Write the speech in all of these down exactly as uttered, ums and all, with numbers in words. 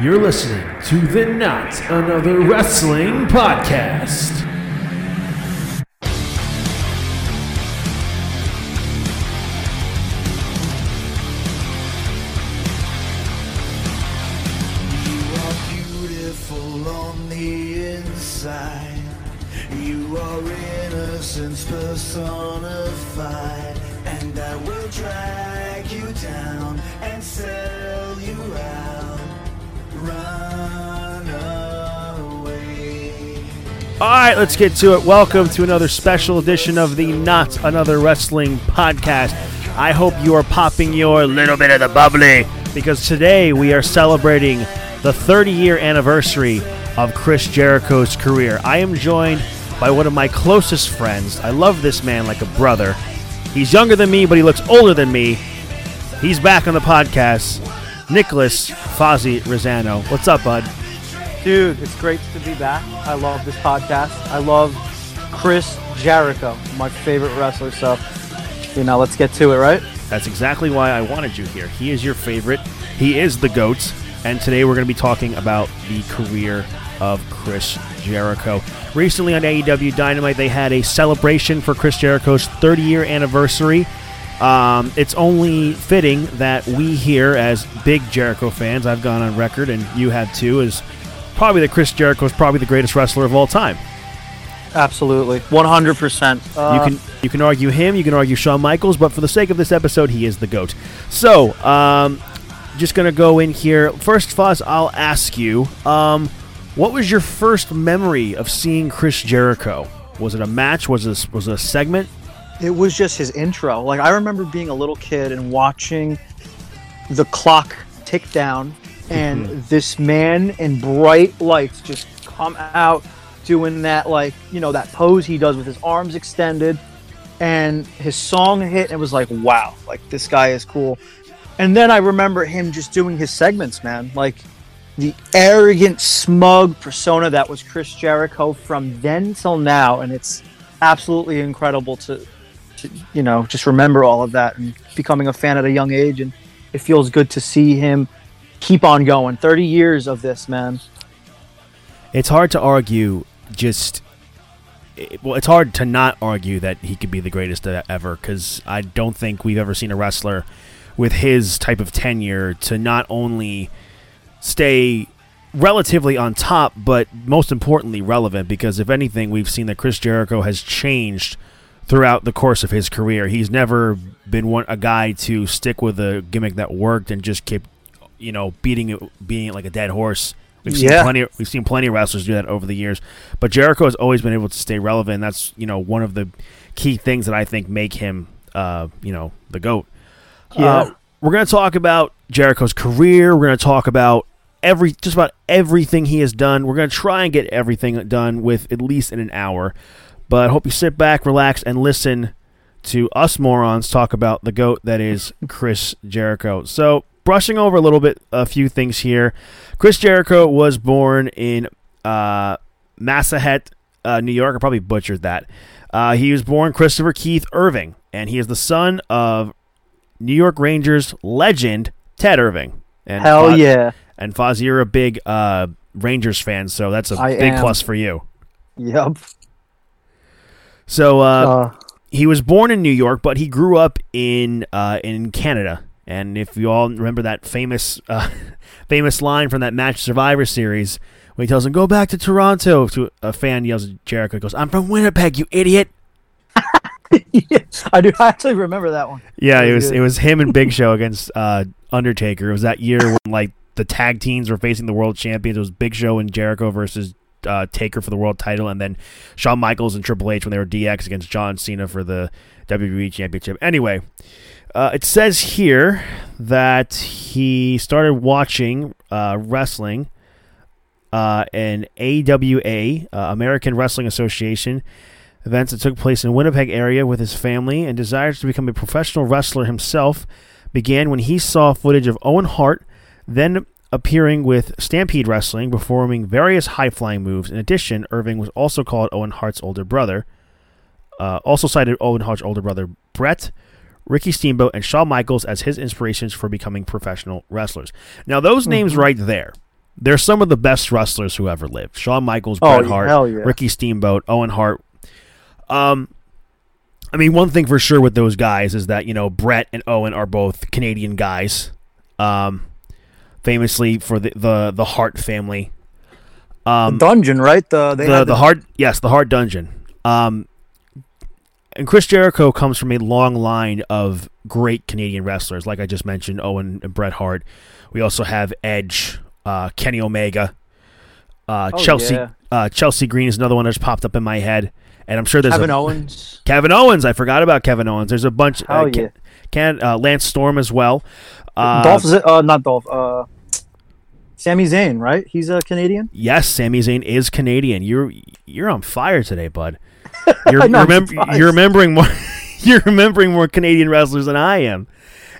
You're listening to the Not Another Wrestling Podcast. You are beautiful on the inside. You are innocence personified. And I will drag you down and sell you out. Run away. All right, let's get to it. Welcome to another special edition of the Not Another Wrestling Podcast. I hope you are popping your little bit of the bubbly, because today we are celebrating the thirty-year anniversary of Chris Jericho's career. I am joined by one of my closest friends. I love this man like a brother. He's younger than me, but he looks older than me. He's back on the podcast. Nicholas Fozzy Rizzano. What's up, bud? Dude, it's great to be back. I love this podcast. I love Chris Jericho, my favorite wrestler. So, you know, let's get to it, right? That's exactly why I wanted you here. He is your favorite. He is the GOAT. And today we're going to be talking about the career of Chris Jericho. Recently on A E W Dynamite, they had a celebration for Chris Jericho's thirty-year anniversary. Um, it's only fitting that we here as big Jericho fans, I've gone on record and you have too, is probably that Chris Jericho is probably the greatest wrestler of all time. Absolutely. one hundred percent. Uh, you can you can argue him, you can argue Shawn Michaels, but for the sake of this episode, he is the GOAT. So, um, just going to go in here. First, Foz, I'll ask you, um, what was your first memory of seeing Chris Jericho? Was it a match? Was it, was it a segment? It was just his intro. Like, I remember being a little kid and watching the clock tick down and mm-hmm. this man in bright lights just come out doing that, like, you know, that pose he does with his arms extended, and his song hit, and it was like, wow, like, this guy is cool. And then I remember him just doing his segments, man. Like, the arrogant, smug persona that was Chris Jericho from then till now, and it's absolutely incredible to... you know, just remember all of that and becoming a fan at a young age, and it feels good to see him keep on going. thirty years of this, man. It's hard to argue just it, well, it's hard to not argue that he could be the greatest ever, because I don't think we've ever seen a wrestler with his type of tenure to not only stay relatively on top, but most importantly relevant, because if anything, we've seen that Chris Jericho has changed throughout the course of his career. He's never been one, a guy to stick with a gimmick that worked and just keep, you know, beating it, beating it like a dead horse. We've seen yeah. plenty. Of, we've seen plenty of wrestlers do that over the years, but Jericho has always been able to stay relevant. That's, you know, one of the key things that I think make him, uh, you know, the GOAT. Yeah. Uh, we're gonna talk about Jericho's career. We're gonna talk about every just about everything he has done. We're gonna try and get everything done with at least in an hour. But I hope you sit back, relax, and listen to us morons talk about the GOAT that is Chris Jericho. So, brushing over a little bit, a few things here. Chris Jericho was born in uh, Massahet, uh, New York. I probably butchered that. Uh, he was born Christopher Keith Irving, and he is the son of New York Rangers legend Ted Irving. And Hell Foz, yeah. And Foz, you're a big uh, Rangers fan, so that's a I big am. plus for you. Yep. So uh, uh, he was born in New York, but he grew up in uh, in Canada. And if you all remember that famous uh, famous line from that match Survivor Series, when he tells him, "Go back to Toronto," to a fan yells at Jericho, he goes, "I'm from Winnipeg, you idiot." Yes, I do. I actually remember that one. Yeah, it was it was him and Big Show against uh, Undertaker. It was that year when, like, the tag teams were facing the world champions. It was Big Show and Jericho versus Uh, Taker for the world title, and then Shawn Michaels and Triple H when they were D X against John Cena for the W W E Championship. Anyway, uh, it says here that he started watching uh, wrestling uh, in A W A, uh, American Wrestling Association, events that took place in the Winnipeg area with his family, and desires to become a professional wrestler himself began when he saw footage of Owen Hart, then appearing with Stampede Wrestling, performing various high-flying moves. In addition, Irving was also called Owen Hart's older brother. Uh, also cited Owen Hart's older brother, Bret, Ricky Steamboat, and Shawn Michaels as his inspirations for becoming professional wrestlers. Now, those mm-hmm. names right there They're some of the best wrestlers who ever lived. Shawn Michaels, oh, Bret Hart, yeah. Ricky Steamboat, Owen Hart. Um, I mean, one thing for sure with those guys is that, you know, Bret and Owen are both Canadian guys, um, famously for the, the, the Hart family. Um, the dungeon, right? The they the, the, the Hart, yes, the Hart dungeon. Um, and Chris Jericho comes from a long line of great Canadian wrestlers, like I just mentioned, Owen and Bret Hart. We also have Edge, uh, Kenny Omega, uh, oh, Chelsea yeah. uh, Chelsea Green is another one that's popped up in my head, and I'm sure there's Kevin a, Owens. Kevin Owens, I forgot about Kevin Owens. There's a bunch. Oh uh, yeah, can uh, Lance Storm as well. Uh, Dolph, Z- uh, not Dolph. Uh, Sami Zayn, right? He's a Canadian? Yes, Sami Zayn is Canadian. You're you're on fire today, bud. You're, no, remem- you're remembering more you're remembering more Canadian wrestlers than I am.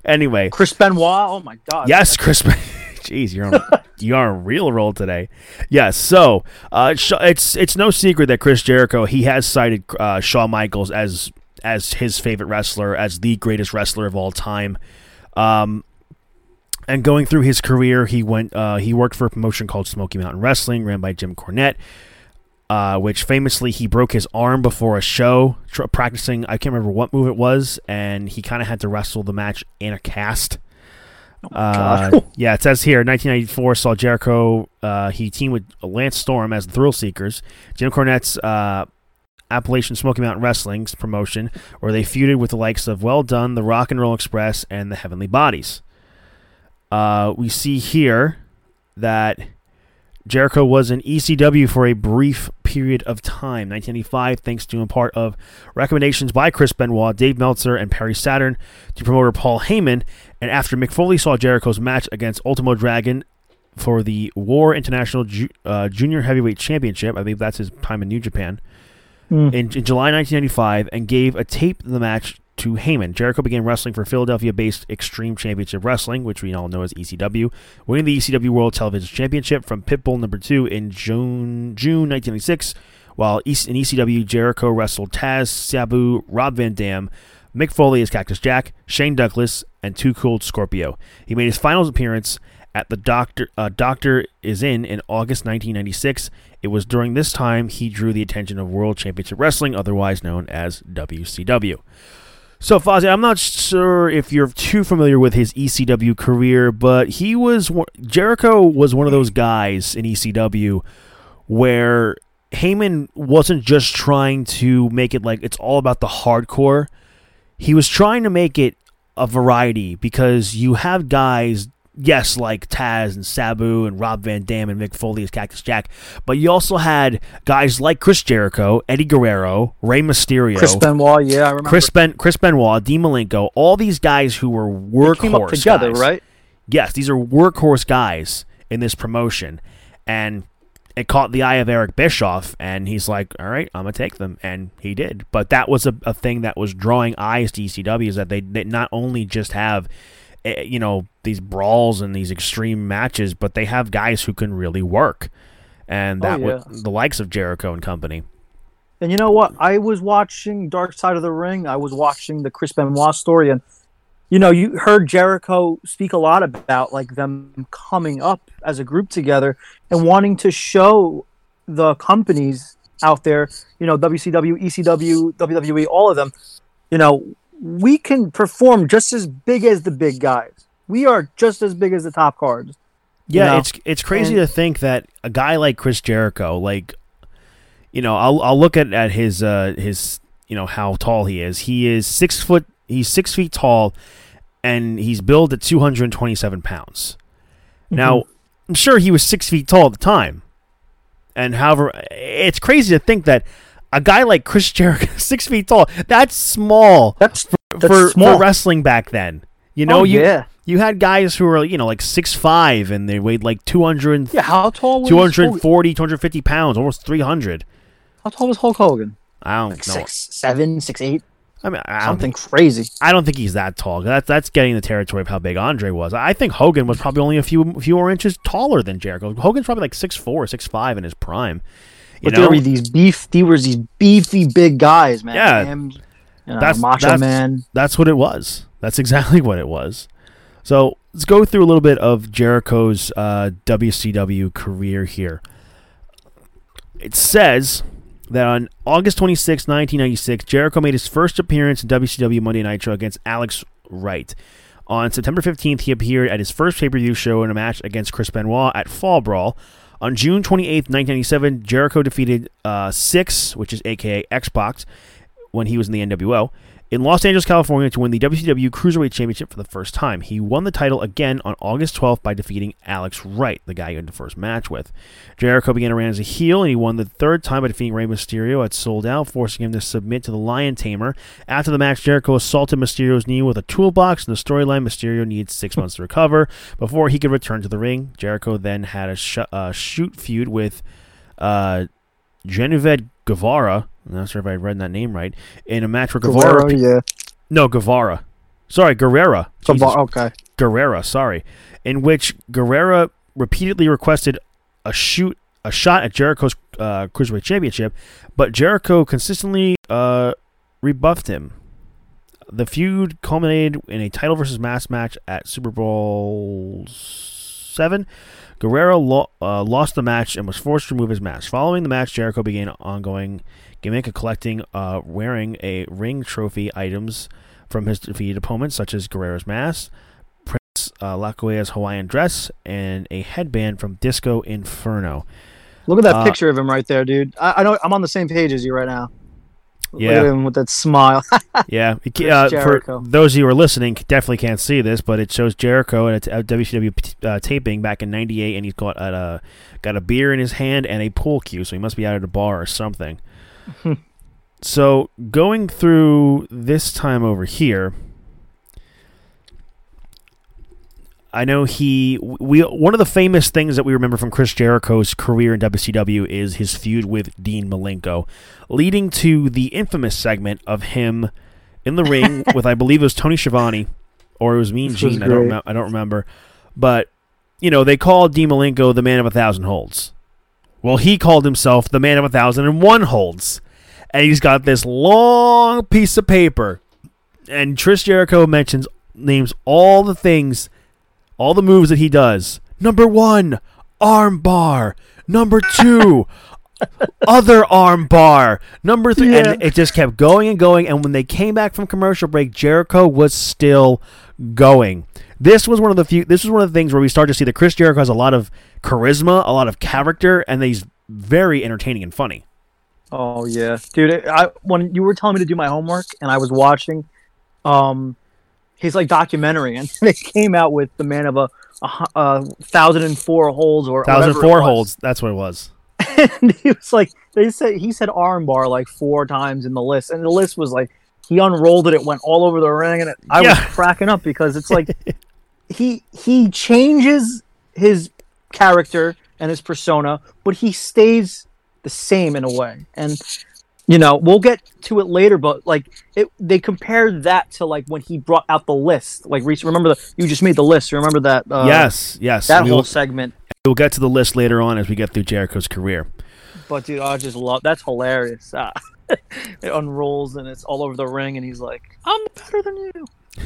Anyway. Chris Benoit, oh my god. Yes, Chris Benoit. Jeez, you're on you are a real roll today. Yes, yeah, so uh, it's it's no secret that Chris Jericho, he has cited uh, Shawn Michaels as as his favorite wrestler, as the greatest wrestler of all time. Um And going through his career, he went. Uh, he worked for a promotion called Smoky Mountain Wrestling, ran by Jim Cornette, uh, which famously he broke his arm before a show, tra- practicing, I can't remember what move it was, and he kind of had to wrestle the match in a cast. Oh uh, yeah, it says here, nineteen ninety-four saw Jericho, uh, he teamed with Lance Storm as the Thrill Seekers, Jim Cornette's uh, Appalachian Smoky Mountain Wrestling's promotion, where they feuded with the likes of Well Done, the Rock and Roll Express, and the Heavenly Bodies. Uh, we see here that Jericho was in E C W for a brief period of time, nineteen eighty-five, thanks to in part of recommendations by Chris Benoit, Dave Meltzer, and Perry Saturn to promoter Paul Heyman. And after Mick Foley saw Jericho's match against Ultimo Dragon for the War International Ju- uh, Junior Heavyweight Championship, I believe that's his time in New Japan, mm. in, in July nineteen ninety-five, and gave a tape of the match to Heyman. Jericho began wrestling for Philadelphia-based Extreme Championship Wrestling, which we all know as E C W, winning the E C W World Television Championship from Pitbull number two in June June nineteen ninety-six. While in E C W, Jericho wrestled Taz, Sabu, Rob Van Dam, Mick Foley as Cactus Jack, Shane Douglas, and Too Cold Scorpio. He made his final appearance at the Doctor uh, Doctor Is In in August nineteen ninety-six. It was during this time he drew the attention of World Championship Wrestling, otherwise known as W C W. So, Fozzy, I'm not sure if you're too familiar with his E C W career, but he was Jericho was one of those guys in E C W where Heyman wasn't just trying to make it like it's all about the hardcore. He was trying to make it a variety because you have guys, yes, like Taz and Sabu and Rob Van Dam and Mick Foley as Cactus Jack, but you also had guys like Chris Jericho, Eddie Guerrero, Rey Mysterio, Chris Benoit, yeah, I remember Chris Ben, Chris Benoit, Dean Malenko, all these guys who were workhorse they came up together, guys. Right? Yes, these are workhorse guys in this promotion, and it caught the eye of Eric Bischoff, and he's like, all right, I'm going to take them, and he did. But that was a, a thing that was drawing eyes to E C W, is that they, they not only just have, you know, these brawls and these extreme matches, but they have guys who can really work, and that oh, yeah. was the likes of Jericho and company. And you know what? I was watching Dark Side of the Ring. I was watching the Chris Benoit story, and you know, you heard Jericho speak a lot about like them coming up as a group together and wanting to show the companies out there, you know, W C W, E C W, W W E, all of them, you know, we can perform just as big as the big guys. We are just as big as the top cards. Yeah, you know? it's it's crazy and, to think that a guy like Chris Jericho, like, you know, I'll I'll look at at his uh, his you know how tall he is. He is six foot. He's six feet tall, and he's billed at two hundred and twenty-seven pounds. Mm-hmm. Now, I'm sure he was six feet tall at the time, and however, it's crazy to think that a guy like Chris Jericho, six feet tall, that's small. That's, for, that's for, small. for wrestling back then. You know, oh, you yeah. you had guys who were, you know, like six five, and they weighed like two hundred. Yeah, how tall was two forty, Hulk? two hundred fifty pounds, almost three hundred. How tall was Hulk Hogan? I don't like know. six seven, six eight? I mean, I something think, crazy. I don't think he's that tall. That's that's getting the territory of how big Andre was. I think Hogan was probably only a few few more inches taller than Jericho. Hogan's probably like six four, six five in his prime. You but know? There were these beef. There were these beefy big guys, man. Yeah, Damn, you know, that's Macho that's, Man. That's what it was. That's exactly what it was. So let's go through a little bit of Jericho's uh, W C W career here. It says that on August twenty-sixth, nineteen ninety-six, Jericho made his first appearance in W C W Monday Nitro against Alex Wright. On September fifteenth, he appeared at his first pay-per-view show in a match against Chris Benoit at Fall Brawl. On June twenty-eighth, nineteen ninety-seven, Jericho defeated uh, Six, which is a k a. Xbox, when he was in the N W O, in Los Angeles, California, to win the W C W Cruiserweight Championship for the first time. He won the title again on August twelfth by defeating Alex Wright, the guy he had the first match with. Jericho began to run as a heel, and he won the third time by defeating Rey Mysterio at Sold Out, forcing him to submit to the Lion Tamer. After the match, Jericho assaulted Mysterio's knee with a toolbox, and the storyline Mysterio needs six months to recover before he could return to the ring. Jericho then had a sh- uh, shoot feud with uh, Genevieve Guevara. I'm not sure if I read that name right. In a match where Guevara... Guerrero, yeah. No, Guevara. Sorry, Guerrera. Guevara, okay. Guerrera, sorry. In which Guerrera repeatedly requested a shoot, a shot at Jericho's uh, Cruiserweight Championship, but Jericho consistently uh, rebuffed him. The feud culminated in a title versus mask match at Super Bowl seven. Guerrero lo- uh, lost the match and was forced to remove his mask. Following the match, Jericho began ongoing gimmick of collecting, uh, wearing a ring trophy items from his defeated opponents, such as Guerrero's mask, Prince uh, Lakoya's Hawaiian dress, and a headband from Disco Inferno. Look at that uh, picture of him right there, dude. I, I know I'm on the same page as you right now. Yeah, look at him with that smile. Yeah, uh, for those of you who are listening, definitely can't see this, but it shows Jericho at a W C W uh, taping back in ninety-eight, and he's got a got a beer in his hand and a pool cue, so he must be out at a bar or something. So going through this time over here, I know he we one of the famous things that we remember from Chris Jericho's career in W C W is his feud with Dean Malenko, leading to the infamous segment of him in the ring with, I believe it was Tony Schiavone, or it was Mean Gene. I don't rem- I don't remember, but you know they called Dean Malenko the man of a thousand holds. Well, he called himself the man of a thousand and one holds, and he's got this long piece of paper, and Chris Jericho mentions names all the things. All the moves that he does. Number one, arm bar. Number two, other arm bar. Number three. Yeah. And it just kept going and going. And when they came back from commercial break, Jericho was still going. This was one of the few this was one of the things where we start to see that Chris Jericho has a lot of charisma, a lot of character, and he's very entertaining and funny. Oh yeah. Dude, I when you were telling me to do my homework and I was watching, um, he's like documentary, and they came out with the man of a, a, a thousand and four holds or thousand four holds. That's what it was. And he was like, they said he said armbar like four times in the list, and the list was like he unrolled it, it went all over the ring, and it, I yeah. was cracking up because it's like he he changes his character and his persona, but he stays the same in a way, and. You know, we'll get to it later, but like it, they compared that to like when he brought out the list. Like, remember the you just made the list. Remember that? Uh, yes, yes. That we'll, whole segment. We'll get to the list later on as we get through Jericho's career. But dude, I just love that's hilarious. Uh, it unrolls and it's all over the ring, and he's like, "I'm better than you."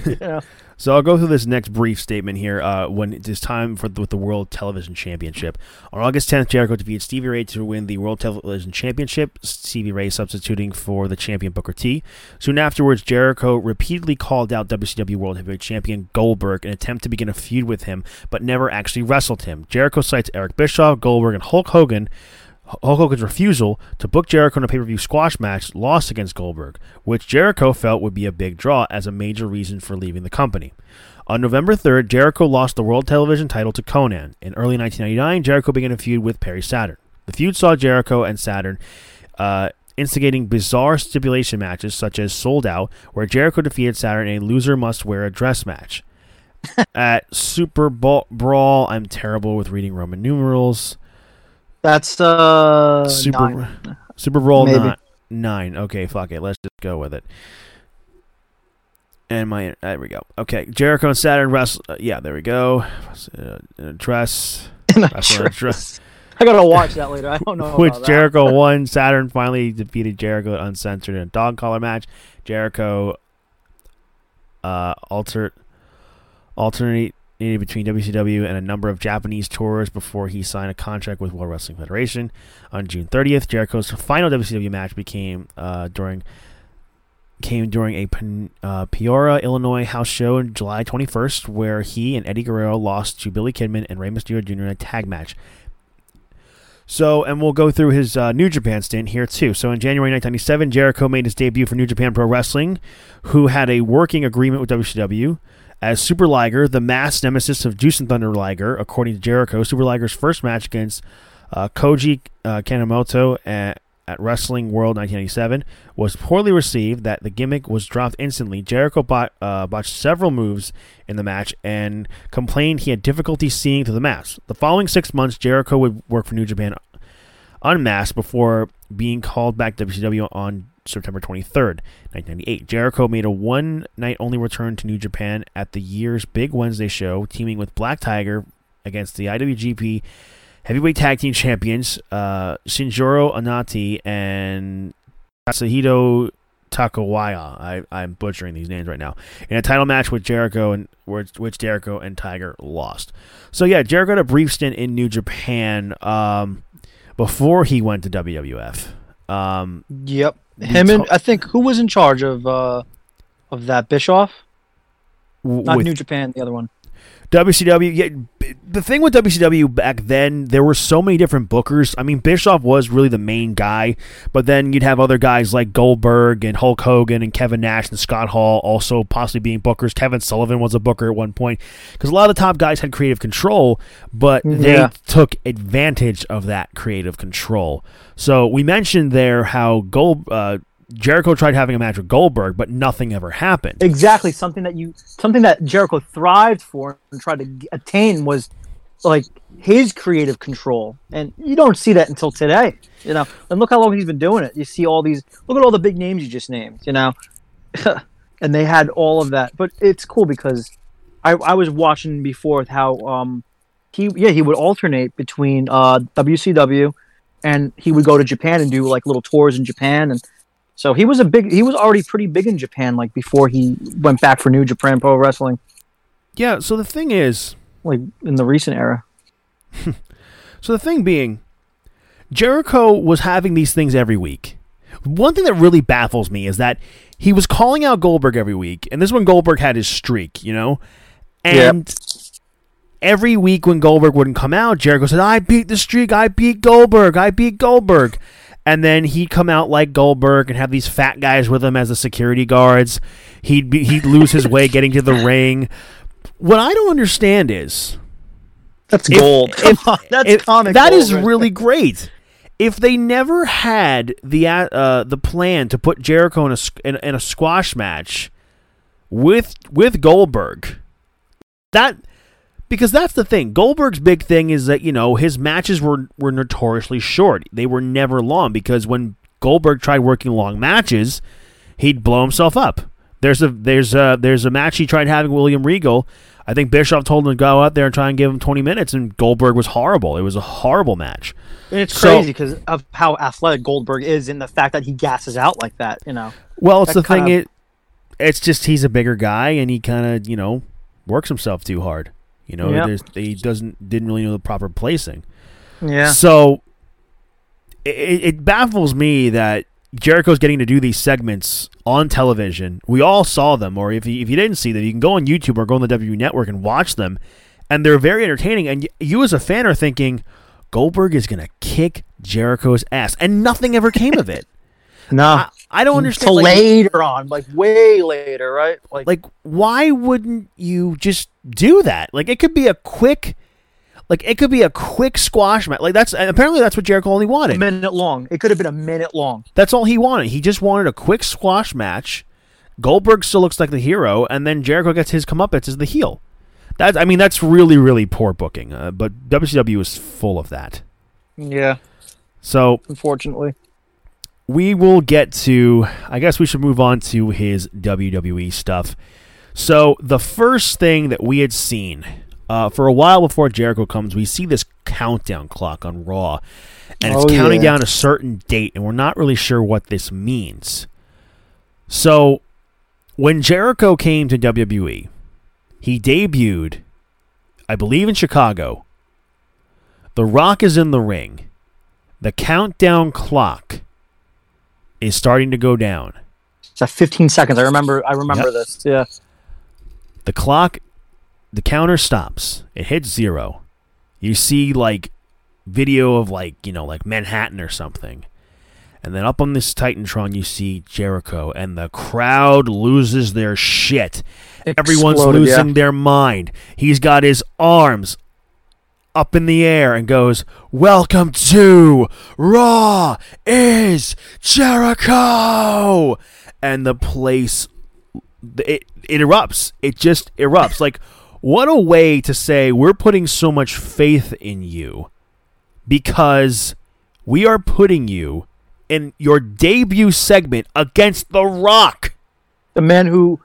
You know? So I'll go through this next brief statement here. Uh, when it is time for the, with the World Television Championship on August tenth, Jericho defeated Stevie Ray to win the World Television Championship. Stevie Ray substituting for the champion Booker T. Soon afterwards, Jericho repeatedly called out W C W World Heavyweight Champion Goldberg in an attempt to begin a feud with him, but never actually wrestled him. Jericho cites Eric Bischoff, Goldberg, and Hulk Hogan. Hulk Hogan's refusal to book Jericho in a pay-per-view squash match lost against Goldberg, which Jericho felt would be a big draw as a major reason for leaving the company. On November third, Jericho lost the World Television title to Conan. In early nineteen ninety-nine, Jericho began a feud with Perry Saturn. The feud saw Jericho and Saturn uh, instigating bizarre stipulation matches such as Sold Out, where Jericho defeated Saturn in a loser-must-wear-a-dress match. At Super Brawl, I'm terrible with reading Roman numerals. That's uh Super nine. Super Bowl nine. nine. Okay, fuck it. Let's just go with it. And my there we go. Okay, Jericho and Saturn wrestle. Uh, yeah, there we go. Uh, in a dress. In a dress. I gotta watch that later. I don't know. Which about Jericho that. won. Saturn finally defeated Jericho uncensored in a dog collar match. Jericho uh alternate alternate in between W C W and a number of Japanese tours before he signed a contract with World Wrestling Federation. On June thirtieth, Jericho's final W C W match became uh, during came during a uh, Peoria, Illinois house show on July twenty-first, where he and Eddie Guerrero lost to Billy Kidman and Rey Mysterio Junior in a tag match. So, and we'll go through his uh, New Japan stint here too. So in January nineteen ninety-seven, Jericho made his debut for New Japan Pro Wrestling, who had a working agreement with W C W. As Super Liger, the masked nemesis of Jushin Thunder Liger, according to Jericho, Super Liger's first match against uh, Koji uh, Kanemoto at, at Wrestling World nineteen ninety-seven was poorly received. That the gimmick was dropped instantly. Jericho bot, uh, botched several moves in the match and complained he had difficulty seeing through the mask. The following six months, Jericho would work for New Japan unmasked before being called back to W C W on September twenty-third, nineteen ninety-eight. Jericho made a one-night-only return to New Japan at the year's Big Wednesday show, teaming with Black Tiger against the I W G P Heavyweight Tag Team Champions uh, Shinjiro Anati and Katsuhito Takawaya. I, I'm butchering these names right now. In a title match with Jericho and which Jericho and Tiger lost. So yeah, Jericho had a brief stint in New Japan um, before he went to W W F. Um, yep. Him and I think who was in charge of uh, of that Bischoff? Not New Japan, the other one. W C W. Yeah, the thing with W C W back then, there were so many different bookers. I mean, Bischoff was really the main guy, but then you'd have other guys like Goldberg and Hulk Hogan and Kevin Nash and Scott Hall also possibly being bookers. Kevin Sullivan was a booker at one point because a lot of the top guys had creative control, but they yeah. took advantage of that creative control. So we mentioned there how Gold, uh, Jericho tried having a match with Goldberg, but nothing ever happened. Exactly. Something that you, something that Jericho thrived for and tried to attain was like his creative control. And you don't see that until today, you know, and look how long he's been doing it. You see all these, look at all the big names you just named, you know, and they had all of that, but it's cool because I, I was watching before how, um, he, yeah, he would alternate between, uh, W C W and he would go to Japan and do like little tours in Japan and, So he was a big. He was already pretty big in Japan, like before he went back for New Japan Pro Wrestling. Yeah. So the thing is, like in the recent era. So the thing being, Jericho was having these things every week. One thing that really baffles me is that he was calling out Goldberg every week, and this is when Goldberg had his streak, you know, and. Yep. Every week when Goldberg wouldn't come out, Jericho said, "I beat the streak. I beat Goldberg. I beat Goldberg." And then he'd come out like Goldberg and have these fat guys with him as the security guards. He'd be, he'd lose his way getting to the ring. What I don't understand is that's if, gold. If, come on, that's if, comic. That gold is right really there. Great. If they never had the uh, the plan to put Jericho in a in, in a squash match with with Goldberg, that. Because that's the thing. Goldberg's big thing is that, you know, his matches were, were notoriously short. They were never long because when Goldberg tried working long matches, he'd blow himself up. There's a there's a, there's a match he tried having with William Regal. I think Bischoff told him to go out there and try and give him twenty minutes, and Goldberg was horrible. It was a horrible match. And it's so crazy because of how athletic Goldberg is and the fact that he gasses out like that, you know. Well, it's the thing. It, it's just he's a bigger guy, and he kind of, you know, works himself too hard. You know, yep. he doesn't didn't really know the proper placing. Yeah. So it, it baffles me that Jericho's getting to do these segments on television. We all saw them, or if you, if you didn't see them, you can go on YouTube or go on the W W E Network and watch them, and they're very entertaining. And you as a fan are thinking, Goldberg is going to kick Jericho's ass, and nothing ever came of it. No. I, I don't understand. Until like, later on, like way later, right? Like, like, why wouldn't you just do that? Like, it could be a quick, like, it could be a quick squash match. Like, that's apparently that's what Jericho only wanted. A minute long. It could have been a minute long. That's all he wanted. He just wanted a quick squash match. Goldberg still looks like the hero, and then Jericho gets his comeuppance as the heel. That's, I mean, that's really, really poor booking. Uh, but W C W is full of that. Yeah. So unfortunately. We will get to, I guess we should move on to his W W E stuff. So the first thing that we had seen, uh, for a while before Jericho comes, we see this countdown clock on Raw. And it's oh, counting yeah. down a certain date, and we're not really sure what this means. So when Jericho came to W W E, he debuted I believe in Chicago. The Rock is in the ring. The countdown clock is starting to go down. It's at fifteen seconds. I remember I remember yep. this. Yeah. The clock, the counter stops. It hits zero. You see like video of like, you know, like Manhattan or something. And then up on this Titantron, you see Jericho, and the crowd loses their shit. Exploded, Everyone's losing yeah. their mind. He's got his arms up in the air and goes, "Welcome to Raw is Jericho!" And the place, it, it erupts. It just erupts. Like, what a way to say, we're putting so much faith in you because we are putting you in your debut segment against The Rock. The man who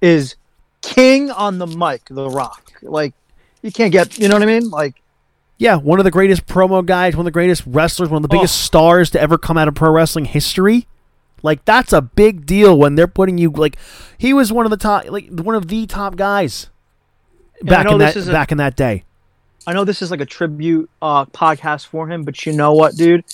is king on the mic, The Rock. Like, you can't get, you know what I mean? Like, yeah, one of the greatest promo guys, one of the greatest wrestlers, one of the biggest oh. stars to ever come out of pro wrestling history. Like, that's a big deal when they're putting you, like, he was one of the top, like, one of the top guys back, in that, a, back in that day. I know this is like a tribute uh, podcast for him, but you know what, dude?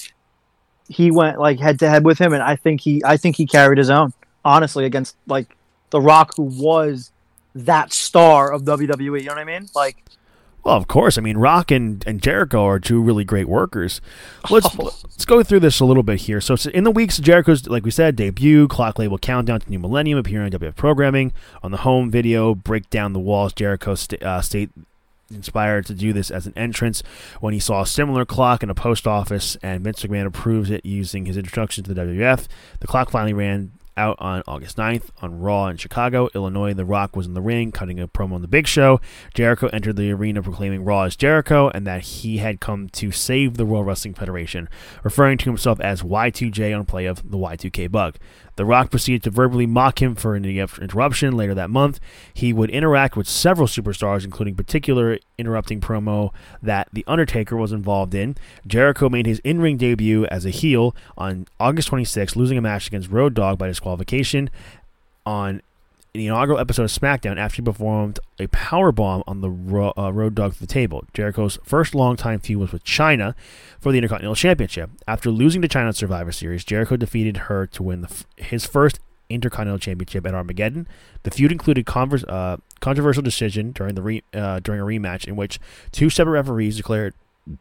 He went like head to head with him, and I think he, I think he carried his own, honestly, against like The Rock, who was that star of W W E. You know what I mean? Like, well, of course. I mean, Rock and, and Jericho are two really great workers. Let's oh. let's go through this a little bit here. So, in the weeks, Jericho's, like we said, debut, clock label countdown to New Millennium, appearing on W W F programming, on the home video, break down the walls. Jericho st- uh, state. inspired to do this as an entrance when he saw a similar clock in a post office, and Vince McMahon approves it using his introduction to the W W F. The clock finally ran out on August ninth on Raw in Chicago, Illinois. The Rock was in the ring, cutting a promo on the Big Show. Jericho entered the arena proclaiming Raw is Jericho and that he had come to save the World Wrestling Federation, referring to himself as Y two J on play of the Y two K bug. The Rock proceeded to verbally mock him for an interruption. Later that month, he would interact with several superstars, including particular interrupting promo that The Undertaker was involved in. Jericho made his in-ring debut as a heel on August twenty-sixth, losing a match against Road Dogg by disqualification on the inaugural episode of SmackDown after he performed a powerbomb on the ro- uh, Road Dogg through the table. Jericho's first long-time feud was with Chyna for the Intercontinental Championship. After losing to Chyna at Survivor Series, Jericho defeated her to win the f- his first Intercontinental Championship at Armageddon. The feud included converse, uh, controversial decision during the re- uh, during a rematch in which two separate referees declared,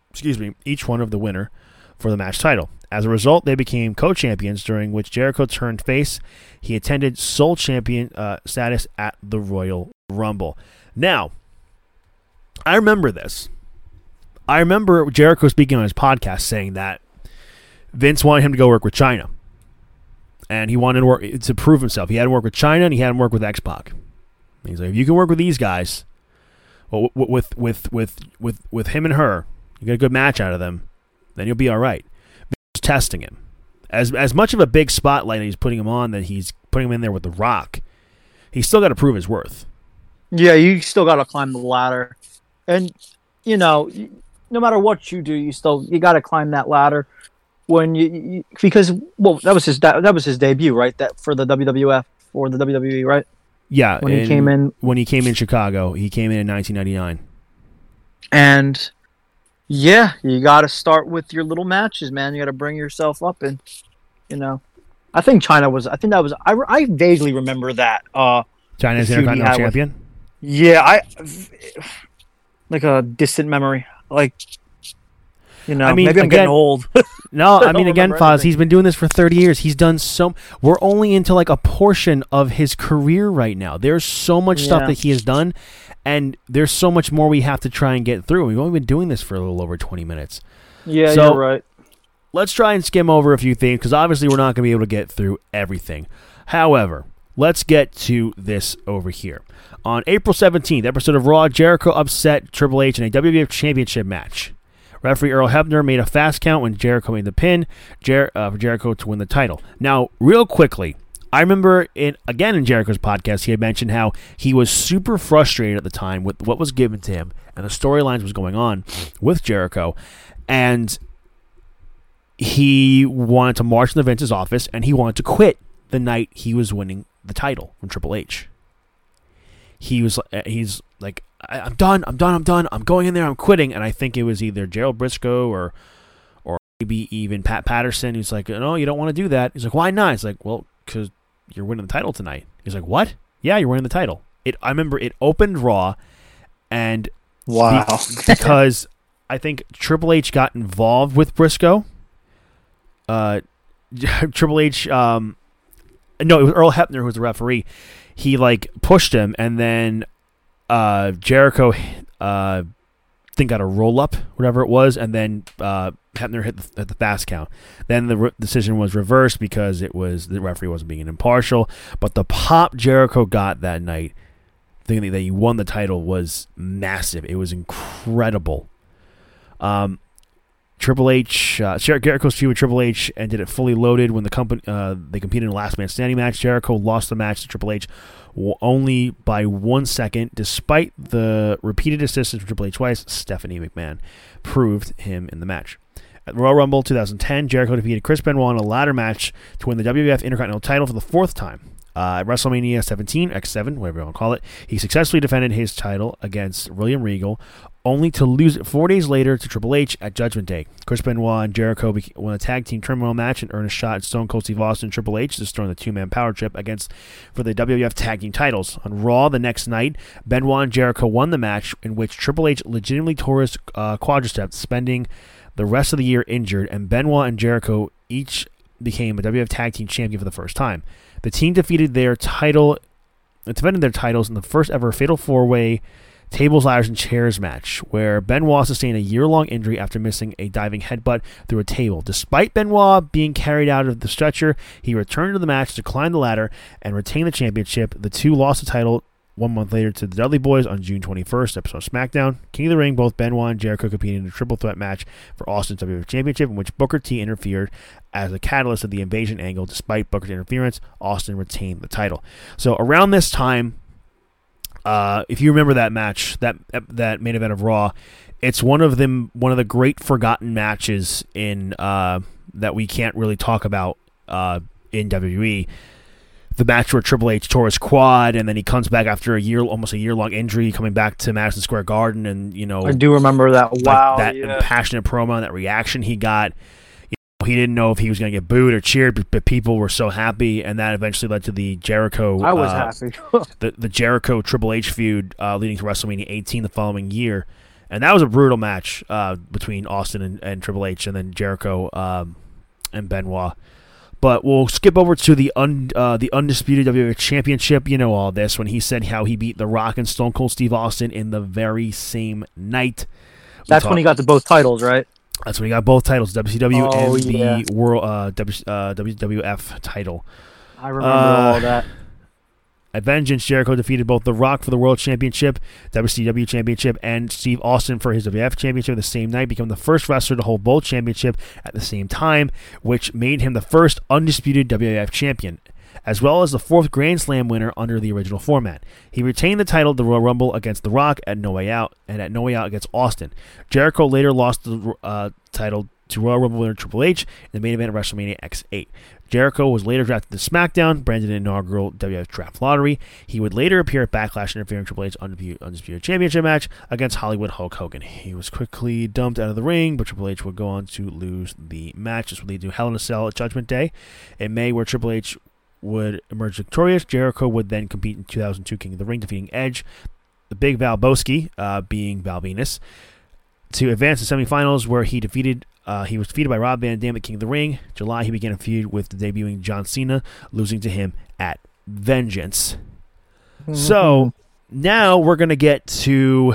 excuse me, each one of the winner for the match title. As a result, they became co-champions, during which Jericho turned face. He attended sole champion uh, status at the Royal Rumble. Now, I remember this. I remember Jericho speaking on his podcast saying that Vince wanted him to go work with Chyna. And he wanted to, work, to prove himself. He had to work with Chyna, and he had to work with X-Pac. And he's like, if you can work with these guys, well, with, with, with, with, with him and her, you get a good match out of them, then you'll be all right. Testing him as as much of a big spotlight he's putting him on that he's putting him in there with The Rock, he's still got to prove his worth. Yeah, you still got to climb the ladder, and you know, no matter what you do, you still you got to climb that ladder when you, you because well that was his that was his debut, right? That for the W W F or the W W E, right? Yeah, when he came in when he came in Chicago, he came in in nineteen ninety-nine, and. Yeah, you got to start with your little matches, man. You got to bring yourself up, and you know, I think Chyna was. I think that was. I, I vaguely remember that. Uh, Chyna's Intercontinental Champion. With, yeah, I like a distant memory. Like, you know, I mean, maybe I'm again, getting old. No, I mean, again, Foz, he's been doing this for thirty years. He's done so. We're only into like a portion of his career right now. There's so much yeah. stuff that he has done. And there's so much more we have to try and get through. We've only been doing this for a little over twenty minutes. Yeah, so, you're right. Let's try and skim over a few things, because obviously we're not going to be able to get through everything. However, let's get to this over here. On April seventeenth, episode of Raw, Jericho upset Triple H in a W W F Championship match. Referee Earl Hebner made a fast count when Jericho made the pin Jer- uh, for Jericho to win the title. Now, real quickly, I remember, in again, in Jericho's podcast, he had mentioned how he was super frustrated at the time with what was given to him and the storylines was going on with Jericho, and he wanted to march into Vince's office, and he wanted to quit the night he was winning the title from Triple H. He was, he's like, I, I'm done, I'm done, I'm done, I'm going in there, I'm quitting. And I think it was either Gerald Briscoe or or maybe even Pat Patterson who's like, no, you don't want to do that. He's like, why not? He's like, well, because you're winning the title tonight. He's like, what? Yeah, you're winning the title. It. I remember it opened Raw, and wow, be- because I think Triple H got involved with Briscoe. Uh, Triple H, um, no, it was Earl Hebner who was the referee. He like pushed him, and then uh, Jericho, uh, I think got a roll up, whatever it was, and then uh, Hebner hit the, the fast count. Then the re- decision was reversed because it was the referee wasn't being impartial. But the pop Jericho got that night, thinking that he won the title, was massive. It was incredible. Um, Triple H, uh, Jericho's feud with Triple H ended it fully loaded when the company uh, they competed in a last man standing match. Jericho lost the match to Triple H only by one second, despite the repeated assistance from Triple H twice. Stephanie McMahon proved him in the match. At Royal Rumble twenty ten, Jericho defeated Chris Benoit in a ladder match to win the W W F Intercontinental title for the fourth time. Uh, at WrestleMania seventeen, X seven, whatever you want to call it, he successfully defended his title against William Regal, only to lose it four days later to Triple H at Judgment Day. Chris Benoit and Jericho won a tag team turmoil match and earned a shot at Stone Cold Steve Austin and Triple H, destroying the two-man power trip against for the W W F tag team titles. On Raw the next night, Benoit and Jericho won the match in which Triple H legitimately tore his uh, quadriceps, spending the rest of the year injured, and Benoit and Jericho each became a W W F tag team champion for the first time. The team defeated their title, defended their titles in the first ever Fatal Four-Way Tables, Ladders, and Chairs match, where Benoit sustained a year-long injury after missing a diving headbutt through a table. Despite Benoit being carried out of the stretcher, he returned to the match to climb the ladder and retain the championship. The two lost the title one month later to the Dudley Boys on June twenty-first, episode of SmackDown. King of the Ring, both Benoit and Jericho competed in a triple threat match for Austin's W W F Championship, in which Booker T interfered as a catalyst of the invasion angle. Despite Booker's interference, Austin retained the title. So around this time, uh, if you remember that match, that that main event of Raw, it's one of them, one of the great forgotten matches in uh, that we can't really talk about uh, in W W E. The match where Triple H tore his quad, and then he comes back after a year, almost a year-long injury, coming back to Madison Square Garden, and you know, I do remember that. Wow, like that yeah. passionate promo, and that reaction he got. You know, he didn't know if he was going to get booed or cheered, but, but people were so happy, and that eventually led to the Jericho. I was uh, happy. the the Jericho Triple H feud uh, leading to WrestleMania eighteen the following year, and that was a brutal match uh, between Austin and, and Triple H, and then Jericho um, and Benoit. But we'll skip over to the un, uh, the undisputed W W F Championship. You know all this when he said how he beat The Rock and Stone Cold Steve Austin in the very same night. We'll that's talk. when he got to both titles, right? That's when he got both titles, W C W oh, and yeah. the World uh, w, uh, W W F title. I remember uh, all that. At Vengeance, Jericho defeated both The Rock for the World Championship, W C W Championship, and Steve Austin for his W W F Championship the same night, becoming the first wrestler to hold both championships at the same time, which made him the first undisputed W W F champion, as well as the fourth Grand Slam winner under the original format. He retained the title at the Royal Rumble against The Rock at No Way Out, and at No Way Out against Austin. Jericho later lost the uh, title to Royal Rumble winner Triple H in the main event of WrestleMania X eight. Jericho was later drafted to SmackDown, branded an inaugural W W F Draft Lottery. He would later appear at Backlash, interfering Triple H's Undisputed Championship match against Hollywood Hulk Hogan. He was quickly dumped out of the ring, but Triple H would go on to lose the match. This would lead to Hell in a Cell at Judgment Day in May, where Triple H would emerge victorious. Jericho would then compete in two thousand two King of the Ring, defeating Edge, the Big Val Bosky, uh, being Val Venus, to advance to semifinals, where he defeated uh, he was defeated by Rob Van Dam at King of the Ring. In July, he began a feud with the debuting John Cena, losing to him at Vengeance. Mm-hmm. So now we're gonna get to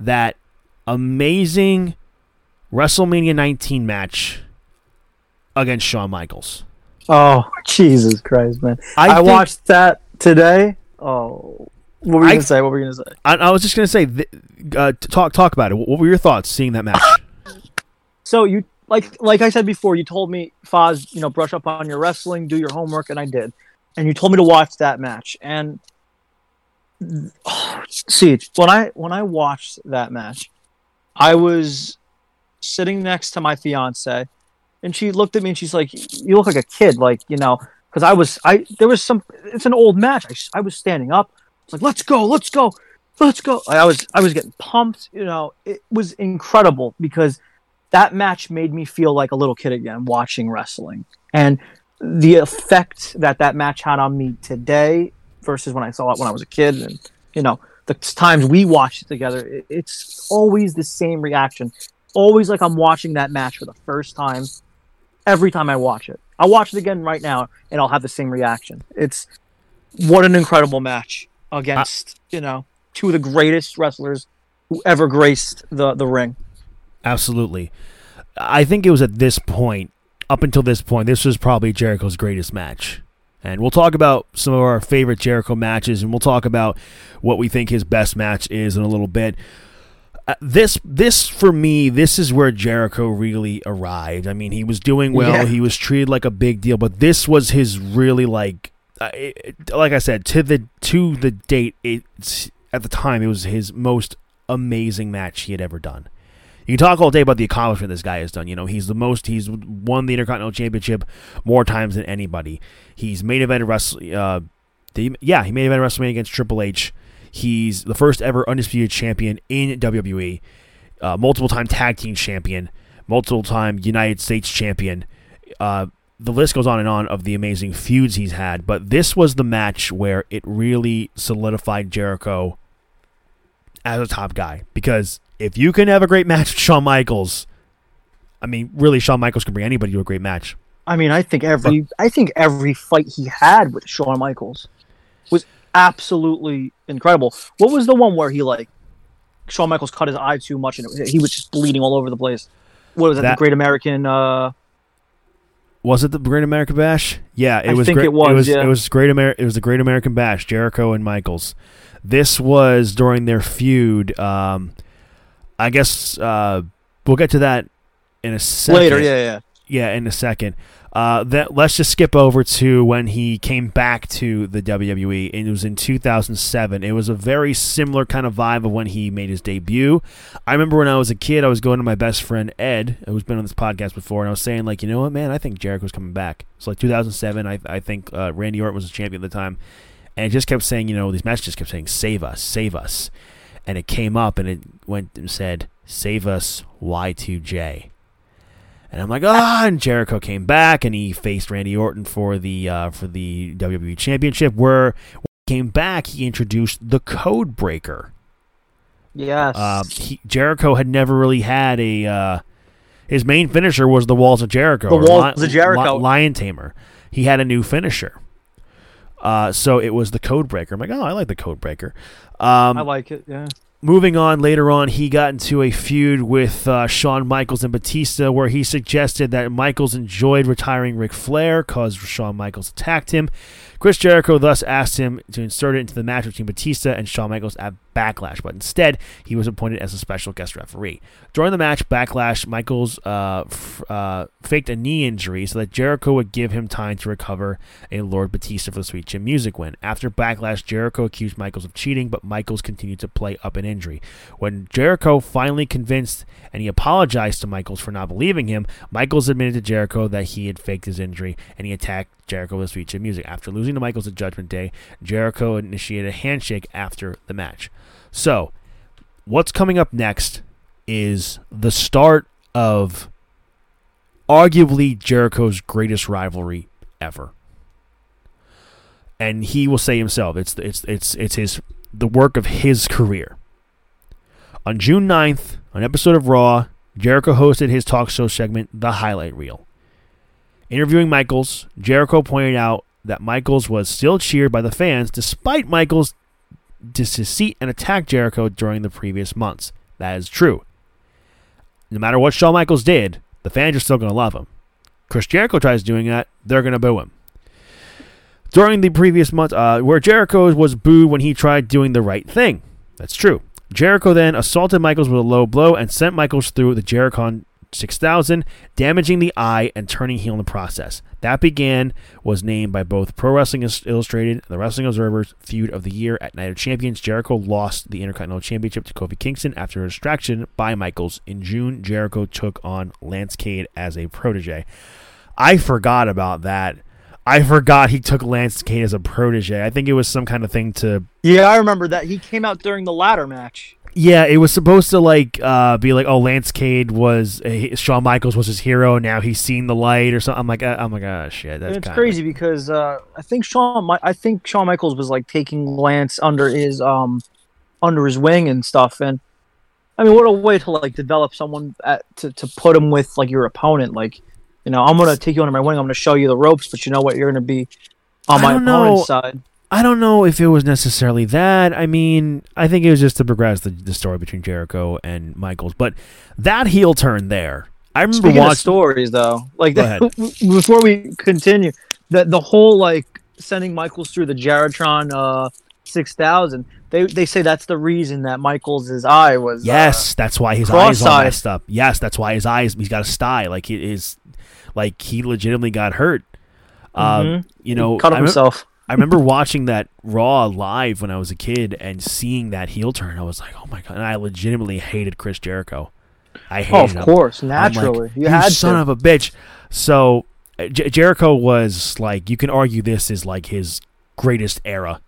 that amazing WrestleMania nineteen match against Shawn Michaels. Oh Jesus Christ, man! I, I watched that today. Oh. What were you going to say? What were you going to say? I, I was just going to say, th- uh, talk talk about it. What were your thoughts seeing that match? So you like like I said before, you told me, Foz, you know, brush up on your wrestling, do your homework, and I did. And you told me to watch that match. And oh, see, when I when I watched that match, I was sitting next to my fiance, and she looked at me and she's like, "You look like a kid," like you know, because I was I there was some. It's an old match. I I was standing up. It's like, let's go, let's go. let's go. I was I was getting pumped. You know, it was incredible because that match made me feel like a little kid again watching wrestling. And the effect that that match had on me today versus when I saw it when I was a kid, and, you know, the times we watched it together, it, it's always the same reaction. Always like I'm watching that match for the first time every time I watch it. I'll watch it again right now, and I'll have the same reaction. It's what an incredible match against, I, you know, two of the greatest wrestlers who ever graced the, the ring. Absolutely. I think it was at this point, up until this point, this was probably Jericho's greatest match. And we'll talk about some of our favorite Jericho matches, and we'll talk about what we think his best match is in a little bit. Uh, this, this for me, this is where Jericho really arrived. I mean, he was doing well. Yeah. He was treated like a big deal, but this was his really, like, uh, it, like I said, to the to the date, it's, at the time, it was his most amazing match he had ever done. You can talk all day about the accomplishment this guy has done. You know, he's the most, he's won the Intercontinental Championship more times than anybody. He's main evented wrestling, uh, the, yeah, he main evented WrestleMania against Triple H. He's the first ever undisputed champion in W W E, uh, multiple-time tag team champion, multiple-time United States champion. Uh, the list goes on and on of the amazing feuds he's had, but this was the match where it really solidified Jericho as a top guy, because if you can have a great match with Shawn Michaels, I mean, really, Shawn Michaels can bring anybody to a great match. I mean, I think every but, I think every fight he had with Shawn Michaels was absolutely incredible. What was the one where he, like, Shawn Michaels cut his eye too much and it, he was just bleeding all over the place? What was that? that the Great American? Uh, was it the Great American Bash? Yeah, it I was. I think great, it was. It was, yeah. it was Great Amer- It was the Great American Bash. Jericho and Michaels. This was during their feud. Um, I guess uh, we'll get to that in a second. Later, yeah, yeah, yeah, in a second. Uh, that let's just skip over to when he came back to the W W E, and it was in two thousand seven. It was a very similar kind of vibe of when he made his debut. I remember when I was a kid, I was going to my best friend Ed, who's been on this podcast before, and I was saying, like, you know what, man, I think Jericho's coming back. It's like two thousand seven. I I think uh, Randy Orton was the champion at the time, and it just kept saying, you know, these matches just kept saying, "Save us, save us," and it came up and it went and said, "Save us, Y two J." And I'm like, ah, oh, and Jericho came back, and he faced Randy Orton for the uh, for the W W E Championship, where when he came back, he introduced the Code Breaker. Yes. Uh, he, Jericho had never really had a... Uh, his main finisher was the Walls of Jericho. The Walls of Jericho. Li- Lion Tamer. He had a new finisher. Uh, so it was the Code Breaker. I'm like, oh, I like the Code Breaker. Um, I like it, yeah. Moving on, later on, he got into a feud with uh, Shawn Michaels and Batista, where he suggested that Michaels enjoyed retiring Ric Flair because Shawn Michaels attacked him. Chris Jericho thus asked him to insert it into the match between Batista and Shawn Michaels at Backlash, but instead, he was appointed as a special guest referee. During the match, Backlash, Michaels uh, f- uh, faked a knee injury so that Jericho would give him time to recover and Lord Batista for the Sweet Chin Music win. After Backlash, Jericho accused Michaels of cheating, but Michaels continued to play up an injury. When Jericho finally convinced and he apologized to Michaels for not believing him, Michaels admitted to Jericho that he had faked his injury, and he attacked Jericho with Sweet Chin Music. After losing to Michaels at Judgment Day, Jericho initiated a handshake after the match. So, what's coming up next is the start of arguably Jericho's greatest rivalry ever. And he will say himself, it's it's it's it's his the work of his career. On June ninth, on an episode of Raw, Jericho hosted his talk show segment, The Highlight Reel. Interviewing Michaels, Jericho pointed out that Michaels was still cheered by the fans despite Michaels' deceit and attack Jericho during the previous months. That is true. No matter what Shawn Michaels did, the fans are still going to love him. Chris Jericho tries doing that, they're going to boo him. During the previous months, uh, where Jericho was booed when he tried doing the right thing. That's true. Jericho then assaulted Michaels with a low blow and sent Michaels through the Jericho six thousand, damaging the eye and turning heel in the process. That began was named by both Pro Wrestling Illustrated and the Wrestling Observer's Feud of the Year at Night of Champions. Jericho lost the Intercontinental Championship to Kofi Kingston after a distraction by Michaels. In June, Jericho took on Lance Cade as a protege. I forgot about that I forgot he took Lance Kane as a protege. I think it was some kind of thing to... Yeah, I remember that. He came out during the ladder match. Yeah, it was supposed to like uh, be like, oh, Lance Cade was a, Shawn Michaels was his hero. Now he's seen the light or something. I'm like, I'm like, oh shit, that's and it's kinda... crazy because uh, I think Shawn, I think Shawn Michaels was like taking Lance under his um, under his wing and stuff. And I mean, what a way to like develop someone at, to to put him with like your opponent. Like, you know, I'm gonna take you under my wing. I'm gonna show you the ropes, but you know what? You're gonna be on my opponent's know. side. I don't know if it was necessarily that. I mean, I think it was just to progress the, the story between Jericho and Michaels. But that heel turn there, I remember Speaking watching of stories though. Like that, before we continue, that the whole like sending Michaels through the Jarretron uh, six thousand. They they say that's the reason that Michaels' eye was yes, uh, that's why his eyes all messed up. Yes, that's why his eyes. He's got a sty. Like he is, like he legitimately got hurt. Mm-hmm. Uh, you know, he cut I himself. Remember, I remember watching that Raw live when I was a kid and seeing that heel turn. I was like, oh my God. And I legitimately hated Chris Jericho. I hated him. Oh, of him. course. Naturally. Like, you, you had son to. of a bitch. So Jer- Jericho was like, you can argue this is like his greatest era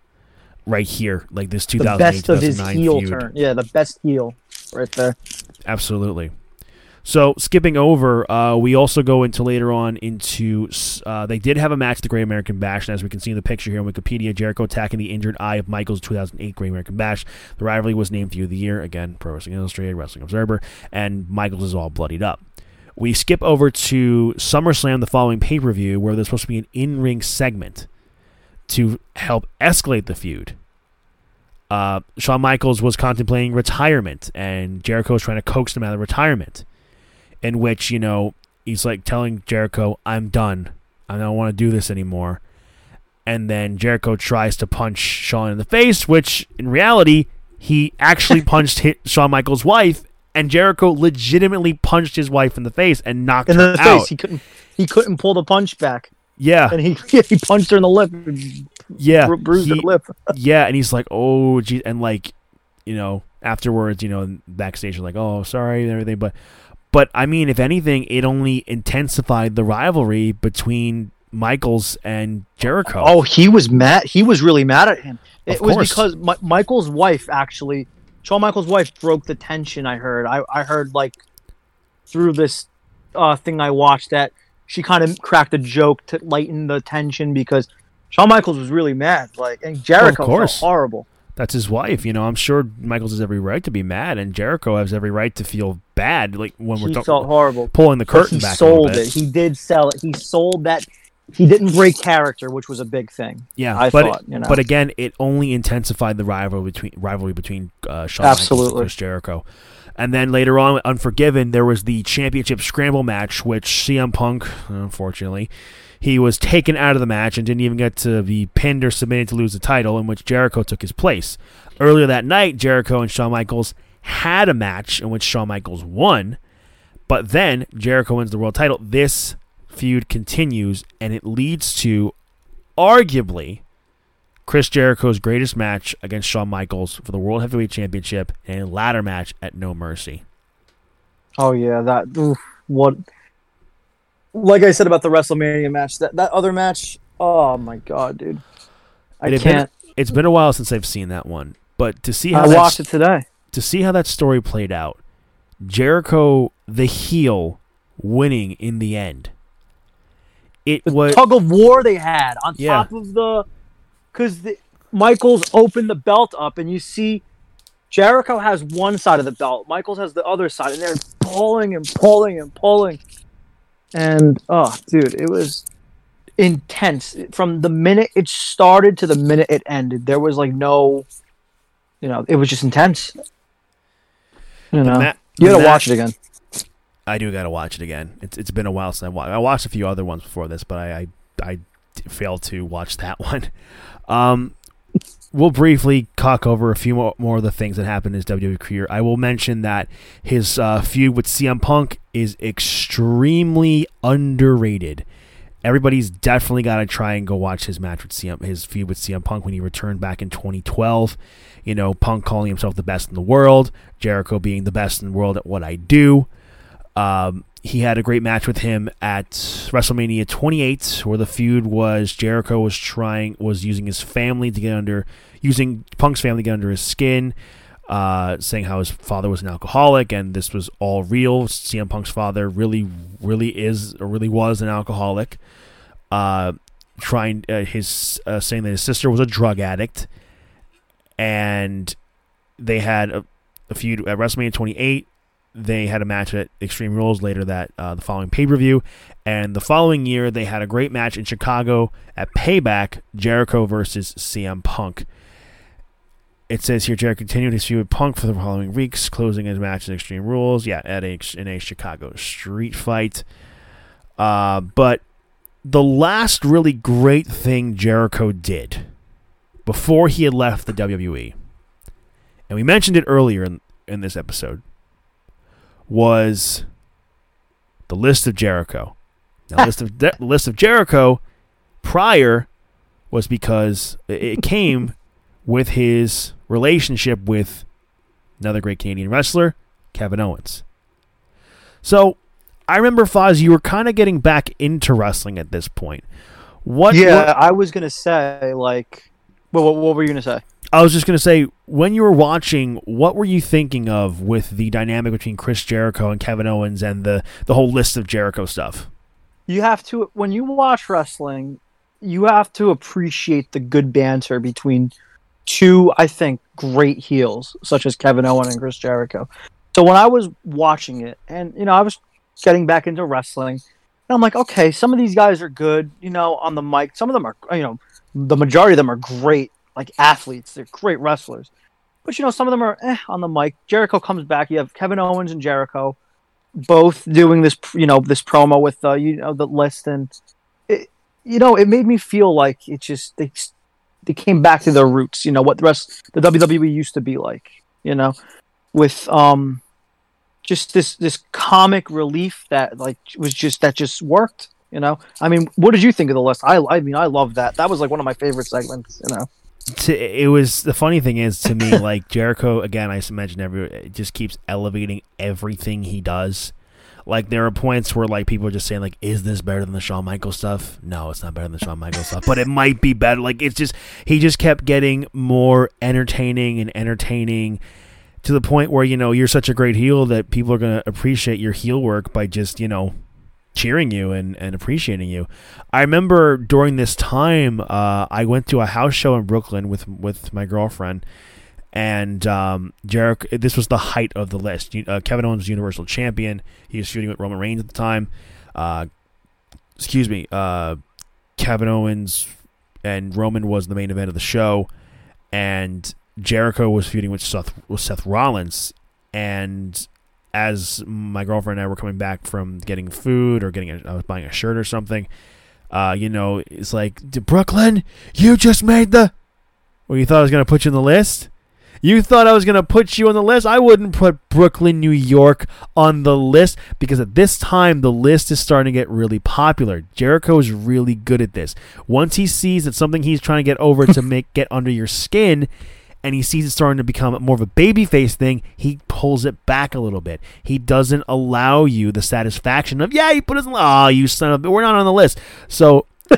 right here. Like this two thousand eight, the best of his heel feud. turn. Yeah, the best heel right there. Absolutely. So skipping over, uh, we also go into later on into uh, they did have a match at the Great American Bash, and as we can see in the picture here on Wikipedia, Jericho attacking the injured eye of Michaels' two thousand eight Great American Bash. The rivalry was named Feud of the Year, again, Pro Wrestling Illustrated, Wrestling Observer, and Michaels is all bloodied up. We skip over to SummerSlam the following pay-per-view, where there's supposed to be an in-ring segment to help escalate the feud. Uh, Shawn Michaels was contemplating retirement, and Jericho was trying to coax him out of retirement. In which, you know, he's like telling Jericho, I'm done. I don't want to do this anymore. And then Jericho tries to punch Shawn in the face, which in reality, he actually punched hit Shawn Michaels' wife, and Jericho legitimately punched his wife in the face and knocked in her the out. Face. He couldn't he couldn't pull the punch back. Yeah. And he he punched her in the lip. And yeah. Bru- bruised he, her lip. Yeah, and he's like, oh, geez. And like, you know, afterwards, you know, backstage, they're like, oh, sorry and everything, but... But, I mean, if anything, it only intensified the rivalry between Michaels and Jericho. Oh, he was mad. He was really mad at him. It of was course. because Ma- Michaels' wife, actually, Shawn Michaels' wife broke the tension, I heard. I, I heard, like, through this uh, thing I watched that she kind of cracked a joke to lighten the tension because Shawn Michaels was really mad. Like, and Jericho well, was horrible. That's his wife, you know. I'm sure Michaels has every right to be mad, and Jericho has every right to feel bad. Like when we're he th- felt horrible. Pulling the curtain he back. He sold it. He did sell it. He sold that. He didn't break character, which was a big thing. Yeah, I but thought. It, you know? But again, it only intensified the rivalry between rivalry between uh, Shawn Absolutely. Michaels and Chris Jericho. And then later on, Unforgiven, there was the championship scramble match, which C M Punk, unfortunately. He was taken out of the match and didn't even get to be pinned or submitted to lose the title, in which Jericho took his place. Earlier that night, Jericho and Shawn Michaels had a match in which Shawn Michaels won, but then Jericho wins the world title. This feud continues, and it leads to, arguably, Chris Jericho's greatest match against Shawn Michaels for the World Heavyweight Championship and a ladder match at No Mercy. Oh, yeah, that... Oof, what... Like I said about the WrestleMania match, that, that other match, oh my God, dude. I it can't. Been, it's been a while since I've seen that one, but to see how I watched it today. To see how that story played out, Jericho, the heel, winning in the end. It the was tug of war they had on yeah. top of the, because Michaels opened the belt up, and you see Jericho has one side of the belt, Michaels has the other side, and they're pulling and pulling and pulling. And, oh, dude, it was intense. From the minute it started to the minute it ended, there was, like, no, you know, it was just intense. You know, that, you gotta that, watch it again. I do gotta watch it again. It's It's been a while since I watched I watched a few other ones before this, but I, I, I failed to watch that one. Um, we'll briefly talk over a few more, more of the things that happened in his W W E career. I will mention that his uh, feud with C M Punk is extremely underrated. Everybody's definitely got to try and go watch his match with C M, his feud with C M Punk when he returned back in twenty twelve. You know, Punk calling himself the best in the world, Jericho being the best in the world at what I do. Um, he had a great match with him at WrestleMania twenty-eight, where the feud was Jericho was trying was using his family to get under using Punk's family to get under his skin, uh, saying how his father was an alcoholic and this was all real. C M Punk's father really, really is or really was an alcoholic. Uh, trying uh, his uh, saying that his sister was a drug addict, and they had a, a feud at WrestleMania twenty-eight. They had a match at Extreme Rules later that uh, the following pay-per-view, and the following year they had a great match in Chicago at Payback, Jericho versus C M Punk. It says here Jericho continued his feud with Punk for the following weeks, closing his match at Extreme Rules, yeah, at a, in a Chicago street fight. Uh, but the last really great thing Jericho did before he had left the W W E, and we mentioned it earlier in, in this episode, was the List of Jericho. Now, the list of the list of Jericho prior was because it came with his relationship with another great Canadian wrestler, Kevin Owens. So, I remember, Foz, you were kind of getting back into wrestling at this point. What? Yeah, what, I was gonna say like, what, what, what were you gonna say? I was just going to say, when you were watching, what were you thinking of with the dynamic between Chris Jericho and Kevin Owens and the, the whole List of Jericho stuff? You have to, when you watch wrestling, you have to appreciate the good banter between two, I think, great heels, such as Kevin Owens and Chris Jericho. So when I was watching it, and, you know, I was getting back into wrestling, and I'm like, okay, some of these guys are good, you know, on the mic. Some of them are, you know, the majority of them are great. Like athletes, they're great wrestlers, but you know some of them are eh, on the mic. Jericho comes back. You have Kevin Owens and Jericho, both doing this, you know, this promo with uh, you know the list, and it, you know it made me feel like it just they they came back to their roots. You know what the rest the W W E used to be like. You know, with um, just this this comic relief that like was just that just worked. You know, I mean, what did you think of the list? I I mean, I loved that. That was like one of my favorite segments. You know. To, it was the funny thing is to me like Jericho again I imagine every it just keeps elevating everything he does. Like there are points where like people are just saying like, is this better than the Shawn Michaels stuff? No, it's not better than the Shawn Michaels stuff, but it might be better. Like it's just he just kept getting more entertaining and entertaining to the point where you know you're such a great heel that people are gonna appreciate your heel work by just you know cheering you and, and appreciating you. I remember during this time, uh, I went to a house show in Brooklyn with with my girlfriend, and um, Jericho. This was the height of the list. Uh, Kevin Owens was Universal Champion. He was feuding with Roman Reigns at the time. Uh, excuse me. Uh, Kevin Owens and Roman was the main event of the show, and Jericho was feuding with Seth, with Seth Rollins, and as my girlfriend and I were coming back from getting food or getting, a, I was buying a shirt or something. Uh, you know, it's like, Brooklyn, you just made the. Well, you thought I was gonna put you on the list. You thought I was gonna put you on the list. I wouldn't put Brooklyn, New York, on the list because at this time the list is starting to get really popular. Jericho is really good at this. Once he sees that something he's trying to get over to make get under your skin. And he sees it starting to become more of a babyface thing, he pulls it back a little bit. He doesn't allow you the satisfaction of, yeah, he put us on the list. Oh, you son of a... We're not on the list. So... you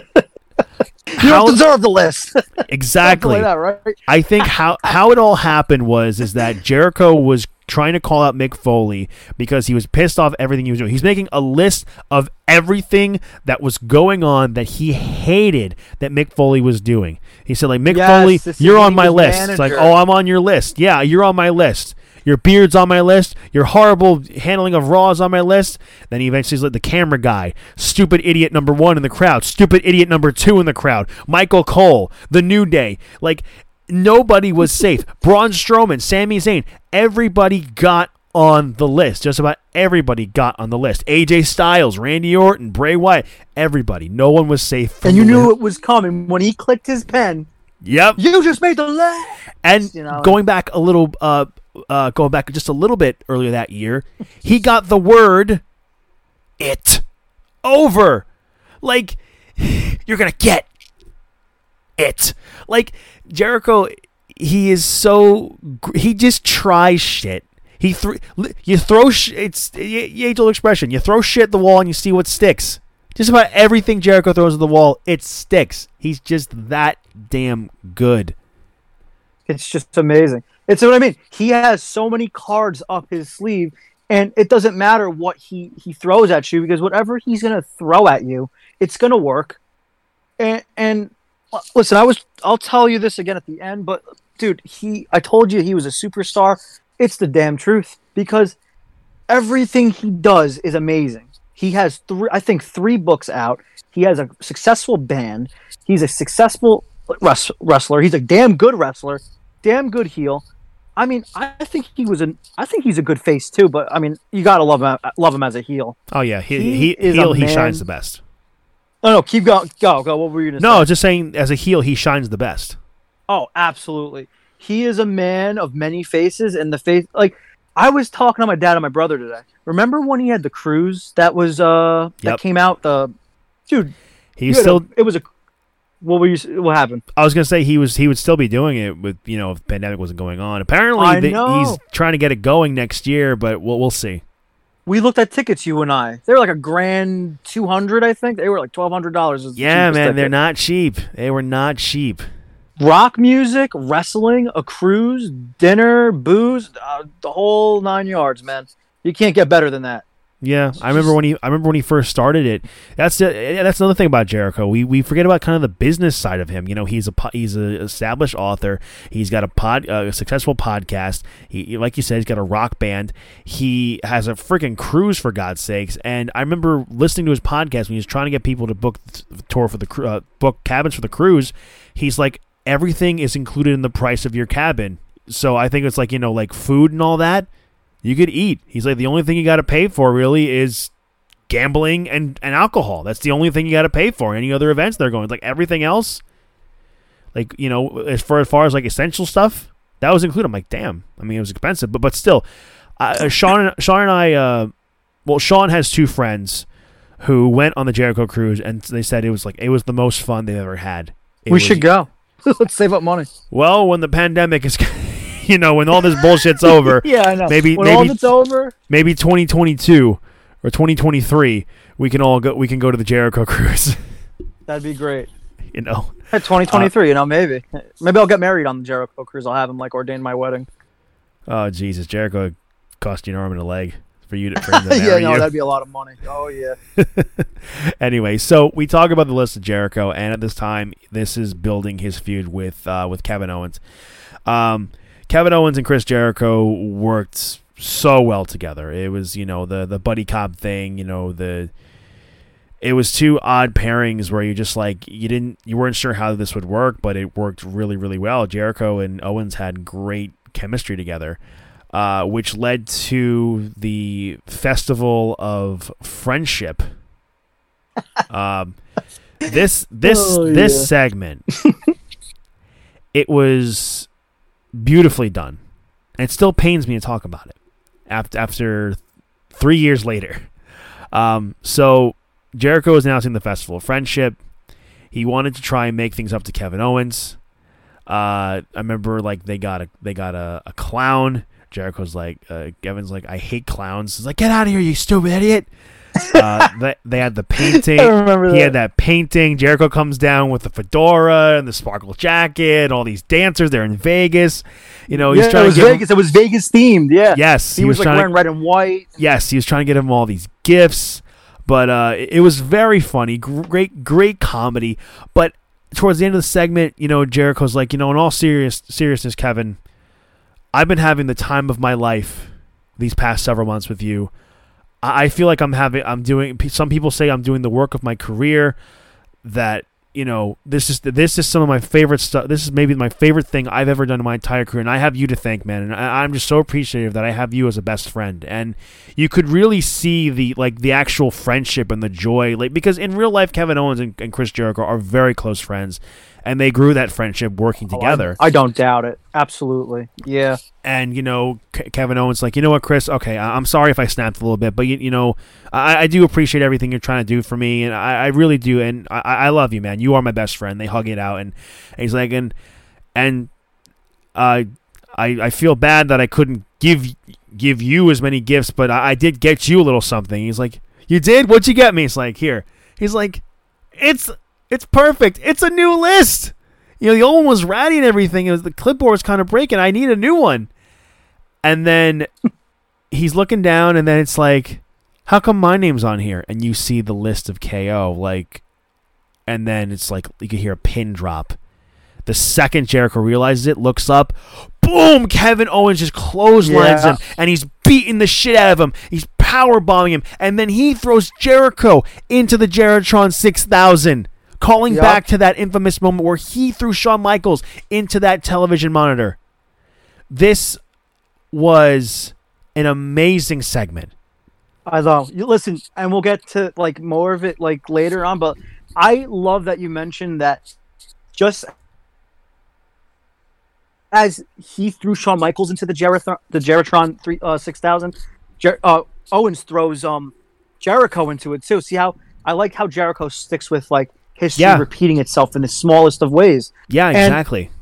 how, don't deserve the list. Exactly. That, right? I think how, how it all happened was is that Jericho was trying to call out Mick Foley because he was pissed off everything he was doing. He's making a list of everything that was going on that he hated that Mick Foley was doing. He said, like, Mick yes, Foley, you're on my list. Manager. It's like, oh, I'm on your list. Yeah, you're on my list. Your beard's on my list. Your horrible handling of Raw is on my list. Then he eventually let the camera guy, stupid idiot number one in the crowd, stupid idiot number two in the crowd, Michael Cole, The New Day. Like, nobody was safe. Braun Strowman, Sami Zayn, everybody got on the list. Just about everybody got on the list. A J Styles, Randy Orton, Bray Wyatt, everybody. No one was safe from the list. And you knew it was coming when he clicked his pen. Yep. You just made the list. And you know, going back a little... uh. Uh, going back just a little bit earlier that year, he got the word "it" over. Like, you're going to get it. Like, Jericho, he is so... He just tries shit. He th- you throw sh- it's you age old expression. You throw shit at the wall and you see what sticks. Just about everything Jericho throws at the wall, it sticks. He's just that damn good. It's just amazing. It's what I mean. He has so many cards up his sleeve, and it doesn't matter what he, he throws at you, because whatever he's going to throw at you, it's going to work. And, and listen, I was, I'll tell you this again at the end, but dude, he, I told you he was a superstar. It's the damn truth, because everything he does is amazing. He has three, I think three books out. He has a successful band. He's a successful res- wrestler. He's a damn good wrestler, damn good heel. I mean, I think he was an. I think he's a good face too. But I mean, you gotta love him. Love him as a heel. Oh yeah, he he he, is heel, he shines the best. No, no, keep going. Go, go. What were you gonna no, say? No, just saying. As a heel, he shines the best. Oh, absolutely. He is a man of many faces, and the face. Like I was talking to my dad and my brother today. Remember when he had the cruise that was uh that yep. came out? Uh, dude, he still. A, it was a. What were you? What happened? I was gonna say he was he would still be doing it with you know if the pandemic wasn't going on. Apparently the, he's trying to get it going next year, but we'll we'll see. We looked at tickets, you and I. They were like a grand two hundred, I think. They were like twelve hundred dollars. Yeah, man, ticket. They're not cheap. They were not cheap. Rock music, wrestling, a cruise, dinner, booze, uh, the whole nine yards, man. You can't get better than that. Yeah, I remember when he. I remember when he first started it. That's the, that's another thing about Jericho. We we forget about kind of the business side of him. You know, he's a he's an established author. He's got a pod uh, a successful podcast. He, like you said, he's got a rock band. He has a freaking cruise, for God's sakes. And I remember listening to his podcast when he was trying to get people to book the tour for the uh, book cabins for the cruise. He's like, everything is included in the price of your cabin. So I think it's like you know like food and all that. You could eat. He's like, the only thing you got to pay for really is gambling and, and alcohol. That's the only thing you got to pay for. Any other events they're going. Like everything else, like, you know, as far as, far as like essential stuff, that was included. I'm like, damn. I mean, it was expensive, but but still, uh, Sean, and, Sean and I, uh, well, Sean has two friends who went on the Jericho cruise, and they said it was like, it was the most fun they've ever had. It we was, should go. Let's save up money. Well, when the pandemic is... You know, when all this bullshit's over, yeah, I know. Maybe when maybe, all it's over, maybe twenty twenty-two or twenty twenty-three, we can all go. We can go to the Jericho cruise. That'd be great. You know, at twenty twenty-three. Uh, you know, maybe maybe I'll get married on the Jericho cruise. I'll have him like ordain my wedding. Oh Jesus, Jericho cost you an arm and a leg for you to. For him to marry yeah, no, you. That'd be a lot of money. Oh yeah. Anyway, so we talk about the list of Jericho, and at this time, this is building his feud with uh, with Kevin Owens. Um. Kevin Owens and Chris Jericho worked so well together. It was, you know, the the buddy cop thing, you know, the it was two odd pairings where you just like you didn't you weren't sure how this would work, but it worked really, really well. Jericho and Owens had great chemistry together, uh, which led to the Festival of Friendship. um, this this oh, this yeah. segment, it was beautifully done, and it still pains me to talk about it after after three years later. Um, so Jericho is announcing the Festival of Friendship. He wanted to try and make things up to Kevin Owens. Uh, I remember like they got a they got a, a clown. Jericho's like uh, Kevin's like, I hate clowns. He's like, get out of here, you stupid idiot. uh, they, they had the painting. I remember that. He had that painting. Jericho comes down with the fedora and the sparkle jacket. And all these dancers, they're in Vegas. You know, he's yeah, trying. It was to get Vegas. Him... It was Vegas themed. Yeah. Yes, he, he was, was like wearing to... red and white. Yes, he was trying to get him all these gifts, but uh, it, it was very funny. Great, great comedy. But towards the end of the segment, you know, Jericho's like, you know, in all serious seriousness, Kevin, I've been having the time of my life these past several months with you. I feel like I'm having, I'm doing, some people say I'm doing the work of my career, that, you know, this is, this is some of my favorite stuff. This is maybe my favorite thing I've ever done in my entire career. And I have you to thank, man. And I, I'm just so appreciative that I have you as a best friend. And you could really see the, like the actual friendship and the joy, like, because in real life, Kevin Owens and, and Chris Jericho are very close friends, and they grew that friendship working together. Oh, I, I don't doubt it. Absolutely. Yeah. And, you know, K- Kevin Owens like, you know what, Chris? Okay, I- I'm sorry if I snapped a little bit, but, you, you know, I-, I do appreciate everything you're trying to do for me, and I, I really do, and I-, I love you, man. You are my best friend. They hug it out, and, and he's like, and and uh, I I feel bad that I couldn't give give you as many gifts, but I, I did get you a little something. He's like, you did? What'd you get me? It's like, here. He's like, it's it's perfect. It's a new list. You know, the old one was ratty and everything. It was, the clipboard was kind of breaking. I need a new one. And then he's looking down, and then it's like, how come my name's on here? And you see the list of K O, like, and then it's like you can hear a pin drop. The second Jericho realizes it, looks up, boom, Kevin Owens just clotheslines yeah. him, and he's beating the shit out of him. He's powerbombing him, and then he throws Jericho into the Jeritron six thousand, calling yep. back to that infamous moment where he threw Shawn Michaels into that television monitor. This was an amazing segment. I love you. Listen, and we'll get to like more of it like later on, but I love that you mentioned that just as he threw Shawn Michaels into the Jeritron, the Jeritron three uh, six thousand, Jer- uh, Owens throws um Jericho into it too. See how I like how Jericho sticks with like history yeah. repeating itself in the smallest of ways. Yeah, exactly. And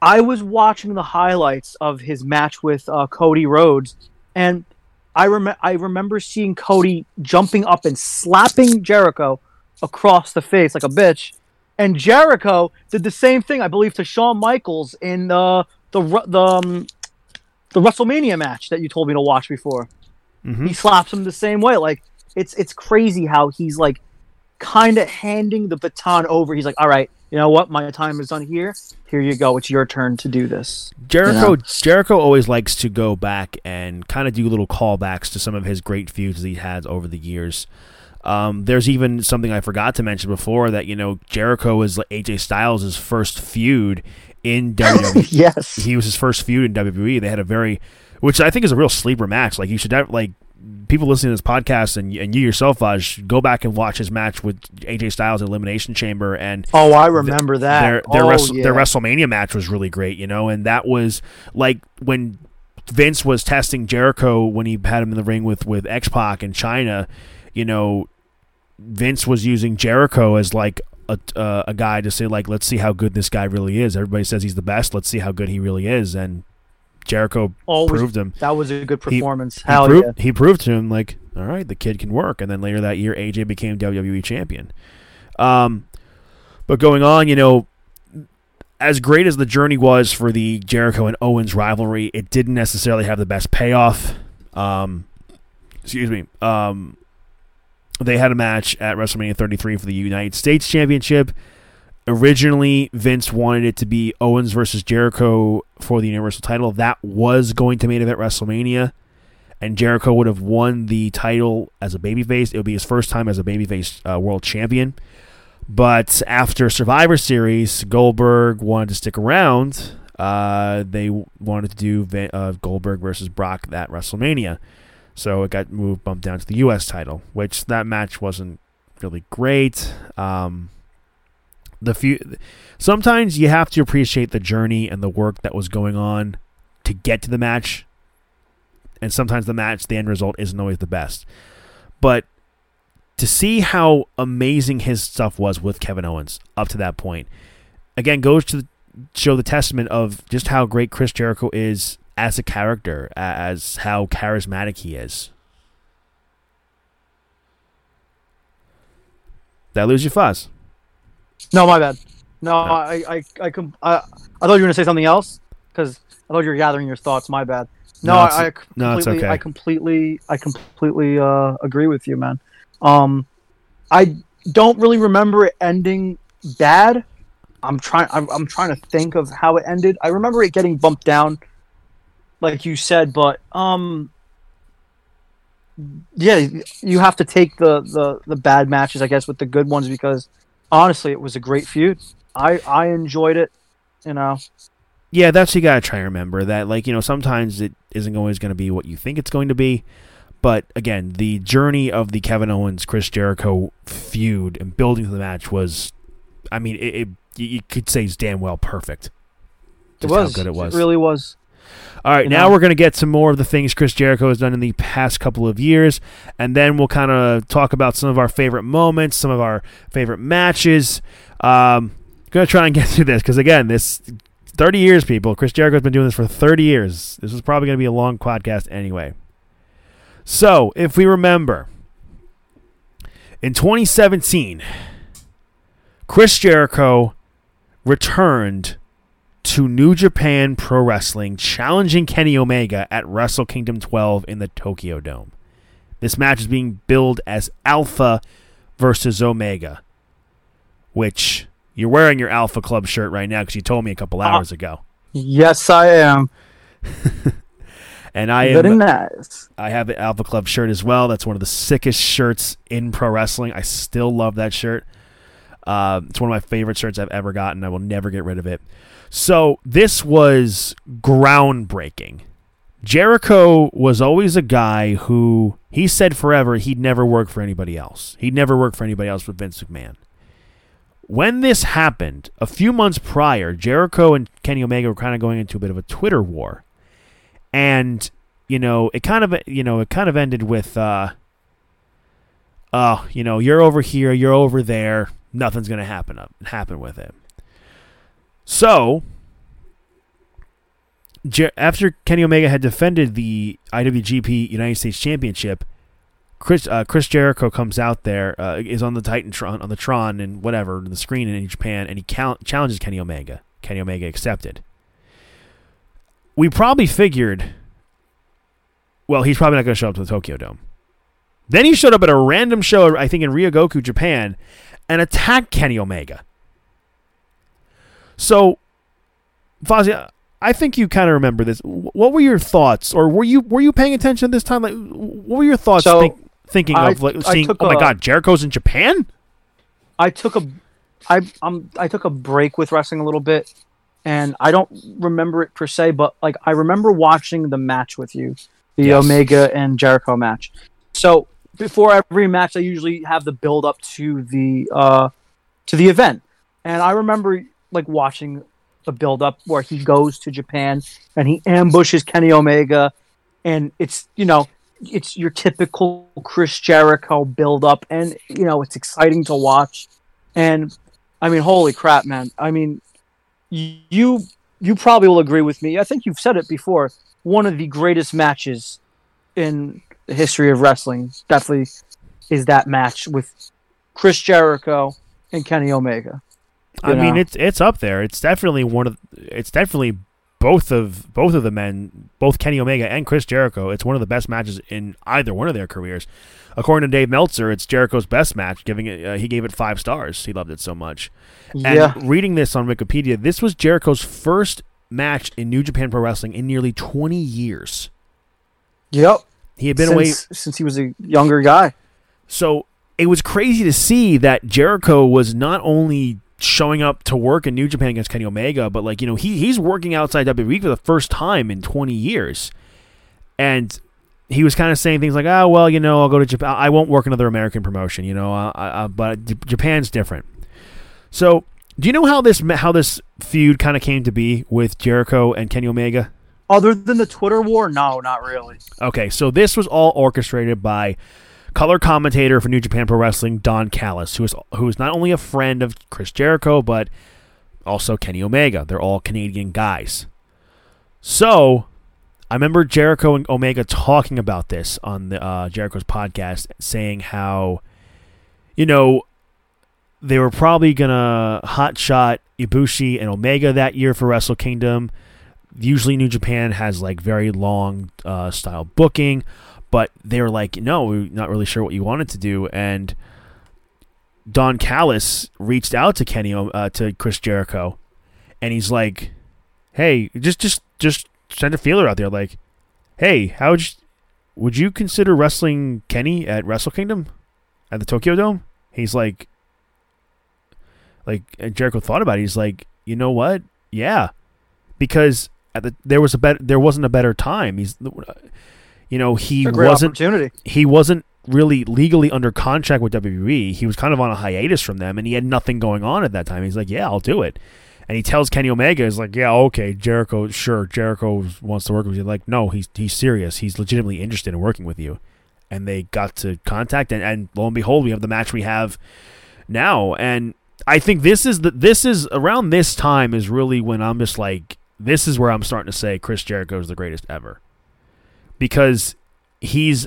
I was watching the highlights of his match with uh, Cody Rhodes, and I rem- I remember seeing Cody jumping up and slapping Jericho across the face like a bitch. And Jericho did the same thing, I believe, to Shawn Michaels in uh, the the um, the WrestleMania match that you told me to watch before. Mm-hmm. He slaps him the same way. Like it's it's crazy how he's like kind of handing the baton over. He's like, all right, you know what? My time is done here. Here you go. It's your turn to do this. Jericho you know? Jericho always likes to go back and kind of do little callbacks to some of his great feuds that he has over the years. Um, there's even something I forgot to mention before that, you know, Jericho was like A J Styles' first feud in W W E. Yes. He was his first feud in W W E. They had a very, which I think is a real sleeper match. Like you should have, like, people listening to this podcast and and you yourself, Vaj, go back and watch his match with A J Styles at Elimination Chamber. And oh, I remember th- that. Their their, oh, res- yeah. their WrestleMania match was really great, you know, and that was like when Vince was testing Jericho when he had him in the ring with, with X-Pac and Chyna, you know, Vince was using Jericho as like a uh, a guy to say, like, let's see how good this guy really is. Everybody says he's the best. Let's see how good he really is. And Jericho Always, proved him. That was a good performance. He, Hell he proved, yeah. He proved to him, like, all right, the kid can work. And then later that year, A J became W W E champion. Um, but going on, you know, as great as the journey was for the Jericho and Owens rivalry, it didn't necessarily have the best payoff. Um, excuse me. Um, they had a match at WrestleMania thirty-three for the United States Championship. Originally, Vince wanted it to be Owens versus Jericho for the Universal title. That was going to main event WrestleMania, and Jericho would have won the title as a babyface. It would be his first time as a babyface uh, world champion. But after Survivor Series, Goldberg wanted to stick around. Uh, they wanted to do Vin- uh, Goldberg versus Brock at WrestleMania. So it got moved, bumped down to the U S title, which that match wasn't really great. Um, the few, sometimes you have to appreciate the journey and the work that was going on to get to the match. And sometimes the match, the end result, isn't always the best. But to see how amazing his stuff was with Kevin Owens up to that point, again, goes to the, show the testament of just how great Chris Jericho is as a character, as how charismatic he is. Did I lose your fuzz? No, my bad. No, no. I, I, I, com- I, I thought you were going to say something else because I thought you were gathering your thoughts. My bad. No, no I, I completely, no, it's okay. I completely, I completely uh, agree with you, man. Um, I don't really remember it ending bad. I'm trying. I'm, I'm trying to think of how it ended. I remember it getting bumped down, like you said, but um, yeah, you have to take the, the, the bad matches, I guess, with the good ones because honestly, it was a great feud. I, I enjoyed it, you know. Yeah, that's you gotta try and remember that. Like, you know, sometimes it isn't always going to be what you think it's going to be, but again, the journey of the Kevin Owens Chris Jericho feud and building to the match was, I mean, it, it you could say it's damn well perfect. Just it was how good it was. It really was. All right, you now know. We're going to get some more of the things Chris Jericho has done in the past couple of years, and then we'll kind of talk about some of our favorite moments, some of our favorite matches. Um, going to try and get through this because, again, this thirty years, people. Chris Jericho's been doing this for thirty years. This is probably going to be a long podcast anyway. So, if we remember, in twenty seventeen, Chris Jericho returned to New Japan Pro Wrestling, challenging Kenny Omega at Wrestle Kingdom twelve in the Tokyo Dome. This match is being billed as Alpha versus Omega, which you're wearing your Alpha Club shirt right now because you told me a couple hours uh, ago. Yes, I am. And I am, very nice. I have the Alpha Club shirt as well. That's one of the sickest shirts in pro wrestling. I still love that shirt. Uh, it's one of my favorite shirts I've ever gotten. I will never get rid of it. So this was groundbreaking. Jericho was always a guy who, he said forever, he'd never work for anybody else. He'd never work for anybody else but Vince McMahon. When this happened, a few months prior, Jericho and Kenny Omega were kind of going into a bit of a Twitter war. And, you know, it kind of, you know, it kind of ended with, uh, uh, you know, you're over here, you're over there, nothing's going to happen, up, happen with it. So, Jer- after Kenny Omega had defended the I W G P United States Championship, Chris uh, Chris Jericho comes out there, uh, is on the Titantron, on the Tron and whatever, the screen in Japan, and he cal- challenges Kenny Omega. Kenny Omega accepted. We probably figured, well, he's probably not going to show up to the Tokyo Dome. Then he showed up at a random show, I think in Ryogoku, Japan, and attacked Kenny Omega. So, Fozzy, I think you kind of remember this. What were your thoughts, or were you were you paying attention this time? Like, what were your thoughts so think, thinking I, of like seeing? Oh a, my God, Jericho's in Japan. I took a, I um, I took a break with wrestling a little bit. And I don't remember it per se, but like I remember watching the match with you, the yes. Omega and Jericho match. So before every match, I usually have the build up to the uh, to the event, and I remember like watching the build up where he goes to Japan and he ambushes Kenny Omega, and it's you know it's your typical Chris Jericho build up, and you know it's exciting to watch, and I mean holy crap, man, I mean. You you probably will agree with me. I think you've said it before. One of the greatest matches in the history of wrestling definitely is that match with Chris Jericho and Kenny Omega. I know? mean, it's it's up there. It's definitely one of it's definitely both of both of the men, both Kenny Omega and Chris Jericho. It's one of the best matches in either one of their careers. According to Dave Meltzer, it's Jericho's best match. Giving it, uh, he gave it five stars. He loved it so much. Yeah. And reading this on Wikipedia, this was Jericho's first match in New Japan Pro Wrestling in nearly twenty years. Yep. He had been since, away since he was a younger guy. So it was crazy to see that Jericho was not only showing up to work in New Japan against Kenny Omega, but like you know he he's working outside W W E for the first time in twenty years, and he was kind of saying things like, oh, well, you know, I'll go to Japan. I won't work another American promotion, you know, I, I, but Japan's different. So do you know how this how this feud kind of came to be with Jericho and Kenny Omega? Other than the Twitter war? No, not really. Okay, so this was all orchestrated by color commentator for New Japan Pro Wrestling, Don Callis, who is, who is not only a friend of Chris Jericho, but also Kenny Omega. They're all Canadian guys. So I remember Jericho and Omega talking about this on the uh, Jericho's podcast, saying how, you know, they were probably going to hotshot Ibushi and Omega that year for Wrestle Kingdom. Usually New Japan has, like, very long uh, style booking, but they were like, no, we're not really sure what you wanted to do. And Don Callis reached out to Kenny, uh, to Chris Jericho, and he's like, hey, just, just, just, send a feeler out there, like, hey, how would you, would you consider wrestling Kenny at Wrestle Kingdom, at the Tokyo Dome? He's like, like, and Jericho thought about it. He's like, you know what? Yeah, because at the there was a better there wasn't a better time. He's, you know, he wasn't he wasn't really legally under contract with W W E. He was kind of on a hiatus from them, and he had nothing going on at that time. He's like, yeah, I'll do it. And he tells Kenny Omega, he's like, yeah, okay, Jericho, sure, Jericho wants to work with you. Like, no, he's he's serious. He's legitimately interested in working with you. And they got to contact, and, and lo and behold, we have the match we have now. And I think this is the this is around this time is really when I'm just like, this is where I'm starting to say Chris Jericho is the greatest ever, because he's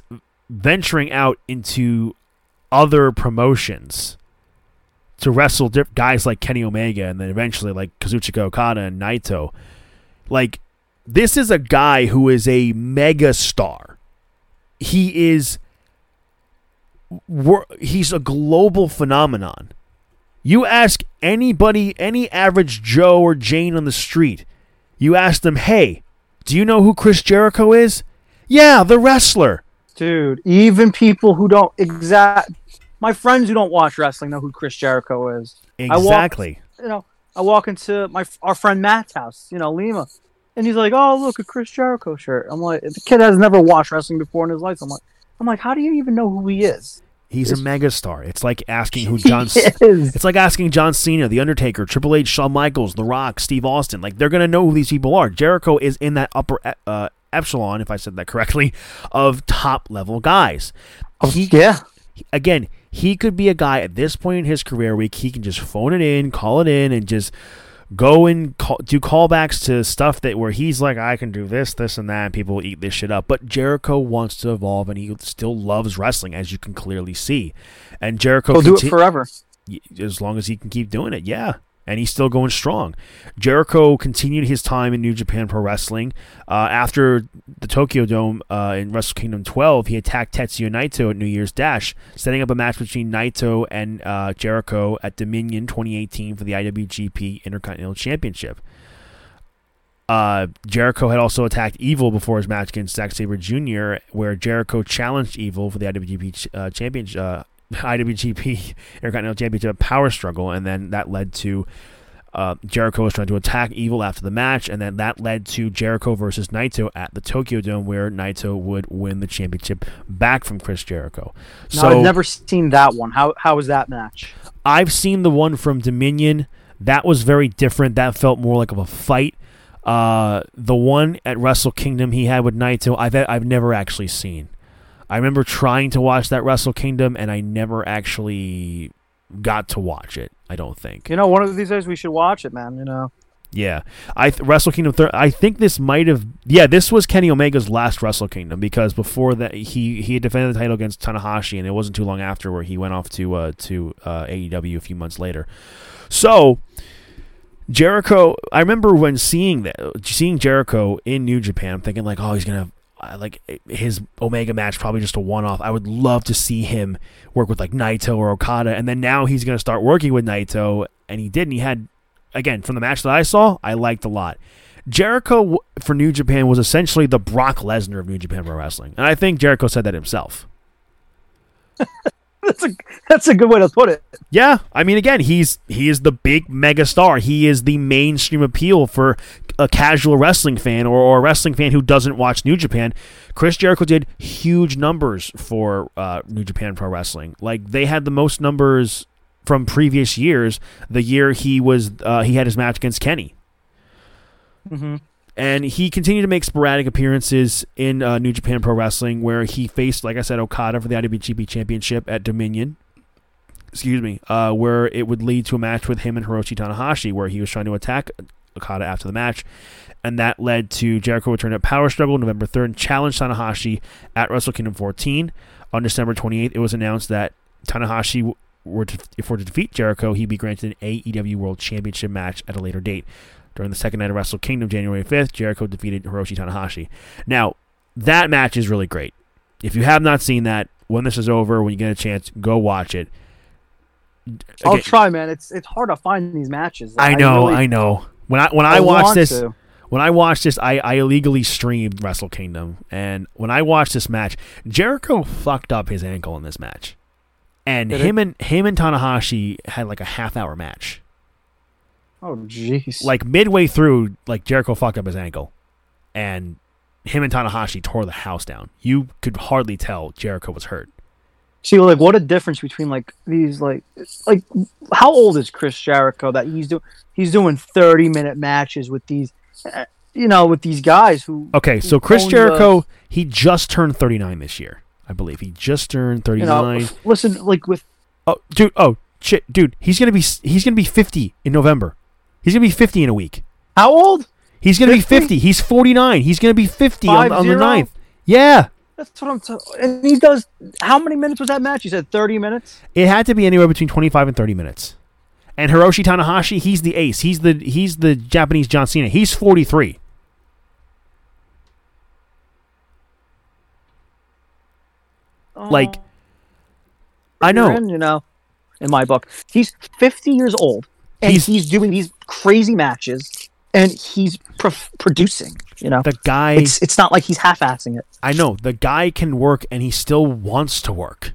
venturing out into other promotions to wrestle diff- guys like Kenny Omega and then eventually like Kazuchika Okada and Naito. Like, this is a guy who is a mega star. He is he's a global phenomenon. You ask anybody, any average Joe or Jane on the street, you ask them, hey, do you know who Chris Jericho is? Yeah, the wrestler. Dude, even people who don't exact, my friends who don't watch wrestling know who Chris Jericho is. Exactly. I walk, you know, I walk into my our friend Matt's house, you know, Lima, and he's like, "Oh, look, a Chris Jericho shirt." I'm like, the kid has never watched wrestling before in his life. I'm like, I'm like, how do you even know who he is? He's it's, a megastar. It's like asking who John. It's like asking John Cena, The Undertaker, Triple H, Shawn Michaels, The Rock, Steve Austin. Like, they're gonna know who these people are. Jericho is in that upper uh, echelon, if I said that correctly, of top level guys. He, yeah. He, again, he could be a guy at this point in his career where he can just phone it in, call it in, and just go and call, do callbacks to stuff that where he's like, I can do this, this, and that, and people will eat this shit up. But Jericho wants to evolve, and he still loves wrestling, as you can clearly see. And Jericho will do conti- it forever. As long as he can keep doing it, yeah. And he's still going strong. Jericho continued his time in New Japan Pro Wrestling. Uh, after the Tokyo Dome uh, in Wrestle Kingdom twelve, he attacked Tetsuya Naito at New Year's Dash, setting up a match between Naito and uh, Jericho at Dominion twenty eighteen for the I W G P Intercontinental Championship. Uh, Jericho had also attacked Evil before his match against Zack Sabre Junior, where Jericho challenged Evil for the I W G P uh, Championship. Uh, I W G P Intercontinental Championship Power Struggle, and then that led to uh, Jericho was trying to attack Evil after the match, and then that led to Jericho versus Naito at the Tokyo Dome, where Naito would win the championship back from Chris Jericho. No, so I've never seen that one. How how was that match? I've seen the one from Dominion. That was very different. That felt more like of a fight. Uh, the one at Wrestle Kingdom he had with Naito, I've I've never actually seen. I remember trying to watch that Wrestle Kingdom, and I never actually got to watch it, I don't think. You know, one of these days we should watch it, man, you know. Yeah. I th- Wrestle Kingdom, thir- I think this might have... Yeah, this was Kenny Omega's last Wrestle Kingdom, because before that, he, he had defended the title against Tanahashi, and it wasn't too long after where he went off to uh, to uh, A E W a few months later. So... Jericho... I remember when seeing that, seeing Jericho in New Japan, I'm thinking, like, oh, he's going to... I like his Omega match, probably just a one-off. I would love to see him work with like Naito or Okada, and then now he's going to start working with Naito, and he didn't. He had, again, from the match that I saw, I liked a lot. Jericho for New Japan was essentially the Brock Lesnar of New Japan Pro Wrestling, and I think Jericho said that himself. That's a that's a good way to put it. Yeah, I mean, again, he's he is the big mega star. He is the mainstream appeal for a casual wrestling fan or, or a wrestling fan who doesn't watch New Japan. Chris Jericho did huge numbers for uh, New Japan Pro Wrestling. Like, they had the most numbers from previous years. The year he was uh, he had his match against Kenny. Mm-hmm. And he continued to make sporadic appearances in uh, New Japan Pro Wrestling, where he faced, like I said, Okada for the I W G P Championship at Dominion. Excuse me. Uh, where it would lead to a match with him and Hiroshi Tanahashi, where he was trying to attack Okada after the match. And that led to Jericho return at Power Struggle November third and challenged Tanahashi at Wrestle Kingdom fourteen. On December twenty-eighth, it was announced that Tanahashi... Were to, if we're to defeat Jericho, he'd be granted an A E W World Championship match at a later date. During the second night of Wrestle Kingdom, January fifth, Jericho defeated Hiroshi Tanahashi. Now, that match is really great. If you have not seen that, when this is over, when you get a chance, go watch it. Again, I'll try, man. It's it's hard to find these matches. I know, I, really, I know. When I when I, I watched this, to. when I watched this, I, I illegally streamed Wrestle Kingdom, and when I watched this match, Jericho fucked up his ankle in this match. And Did him it? and him and Tanahashi had like a half hour match. Oh jeez! Like midway through, like Jericho fucked up his ankle, and him and Tanahashi tore the house down. You could hardly tell Jericho was hurt. See, like, what a difference between like these, like, like how old is Chris Jericho that he's doing? He's doing thirty minute matches with these, you know, with these guys who. Okay, so Chris Jericho, the... he just turned thirty-nine this year. I believe he just turned thirty-nine. You know, listen, like with oh, dude, oh, Ch- dude, he's gonna be he's gonna be fifty in November. He's gonna be fifty in a week. How old? He's gonna fifty? Be fifty. He's forty-nine. He's gonna be fifty Five, on, on the ninth. Yeah. That's what I'm talking about. And he does, how many minutes was that match? You said thirty minutes? It had to be anywhere between twenty-five and thirty minutes. And Hiroshi Tanahashi, he's the ace. He's the he's the Japanese John Cena. He's forty-three. Uh, like, I know. In, you know, in my book. He's fifty years old. And he's, he's doing these crazy matches. And he's pro- producing, you know. The guy... It's, it's not like he's half-assing it. I know. The guy can work, and he still wants to work.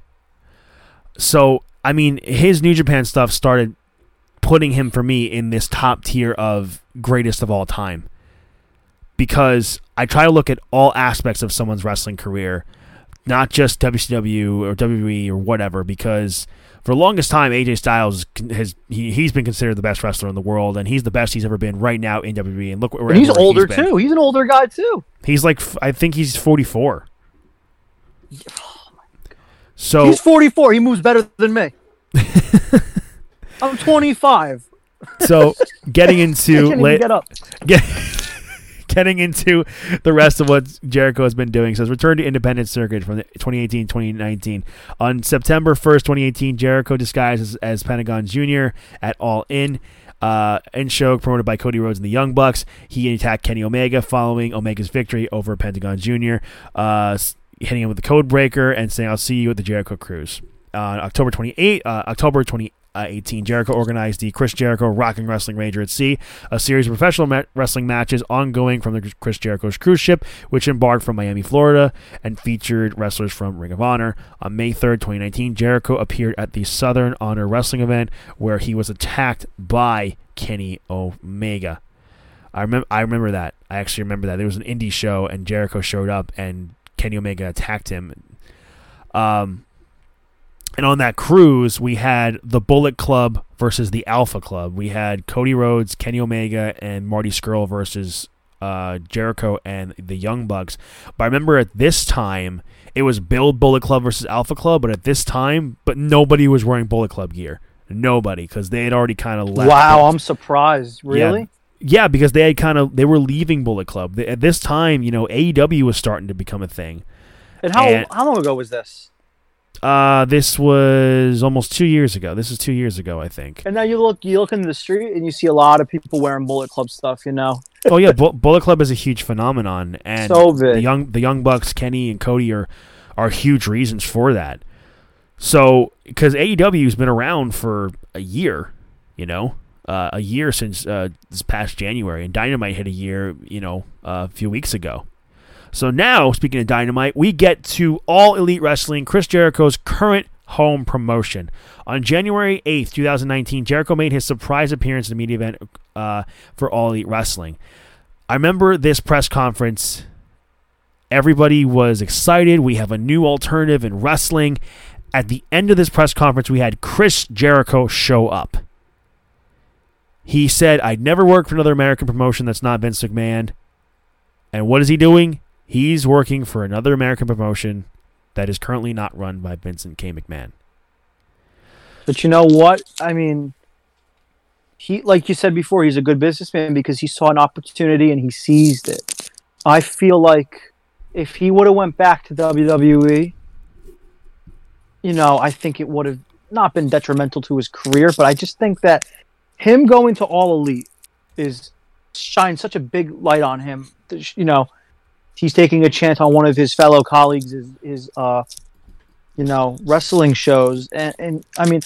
So, I mean, his New Japan stuff started putting him, for me, in this top tier of greatest of all time. Because I try to look at all aspects of someone's wrestling career, not just W C W or W W E or whatever, because... For the longest time, A J Styles has he he's been considered the best wrestler in the world, and he's the best he's ever been right now in W W E. And look, where and he's older he's too. He's an older guy too. He's like, I think he's forty-four. Oh my God. So he's forty-four. He moves better than me. I'm twenty-five. So getting into I la- get up. Get- Getting into the rest of what Jericho has been doing. So his return to independent circuit from the twenty eighteen twenty nineteen. On September first, twenty eighteen, Jericho disguised as, as Pentagon Junior at All In. Uh, in show promoted by Cody Rhodes and the Young Bucks. He attacked Kenny Omega following Omega's victory over Pentagon Junior, uh, hitting him with the code breaker and saying, I'll see you at the Jericho Cruise. On uh, October twenty-eighth, uh, October twenty-eighth, Uh, eighteen, Jericho organized the Chris Jericho Rocking Wrestling Rager at Sea, a series of professional ma- wrestling matches ongoing from the Chris Jericho's cruise ship, which embarked from Miami, Florida, and featured wrestlers from Ring of Honor. On May third, twenty nineteen, Jericho appeared at the Southern Honor Wrestling event, where he was attacked by Kenny Omega. I remember, I remember that. I actually remember that. There was an indie show, and Jericho showed up, and Kenny Omega attacked him. Um... And on that cruise, we had the Bullet Club versus the Alpha Club. We had Cody Rhodes, Kenny Omega, and Marty Scurll versus uh, Jericho and the Young Bucks. But I remember at this time, it was billed Bullet Club versus Alpha Club, but at this time, but nobody was wearing Bullet Club gear. Nobody, because they had already kind of left. Wow, it. I'm surprised. Really? Yeah. Yeah, because they had kind of, they were leaving Bullet Club. At this time, you know, A E W was starting to become a thing. And how and, how long ago was this? Uh, this was almost two years ago. This is two years ago, I think. And now you look, you look in the street and you see a lot of people wearing Bullet Club stuff, you know? Oh yeah, Bu- Bullet Club is a huge phenomenon, and so big. The young, the young Bucks, Kenny and Cody are, are huge reasons for that. So, because A E W has been around for a year, you know, uh, a year since uh, this past January, and Dynamite hit a year, you know, uh, a few weeks ago. So now, speaking of Dynamite, we get to All Elite Wrestling, Chris Jericho's current home promotion. On January eighth, twenty nineteen, Jericho made his surprise appearance at the media event uh, for All Elite Wrestling. I remember this press conference. Everybody was excited. We have a new alternative in wrestling. At the end of this press conference, we had Chris Jericho show up. He said, I'd never work for another American promotion that's not Vince McMahon. And what is he doing? He's working for another American promotion that is currently not run by Vincent K. McMahon. But you know what? I mean, he, like you said before, he's a good businessman because he saw an opportunity and he seized it. I feel like if he would have went back to W W E, you know, I think it would have not been detrimental to his career. But I just think that him going to All Elite is shines such a big light on him, you know. He's taking a chance on one of his fellow colleagues, his, his uh, you know, wrestling shows. And, and, I mean,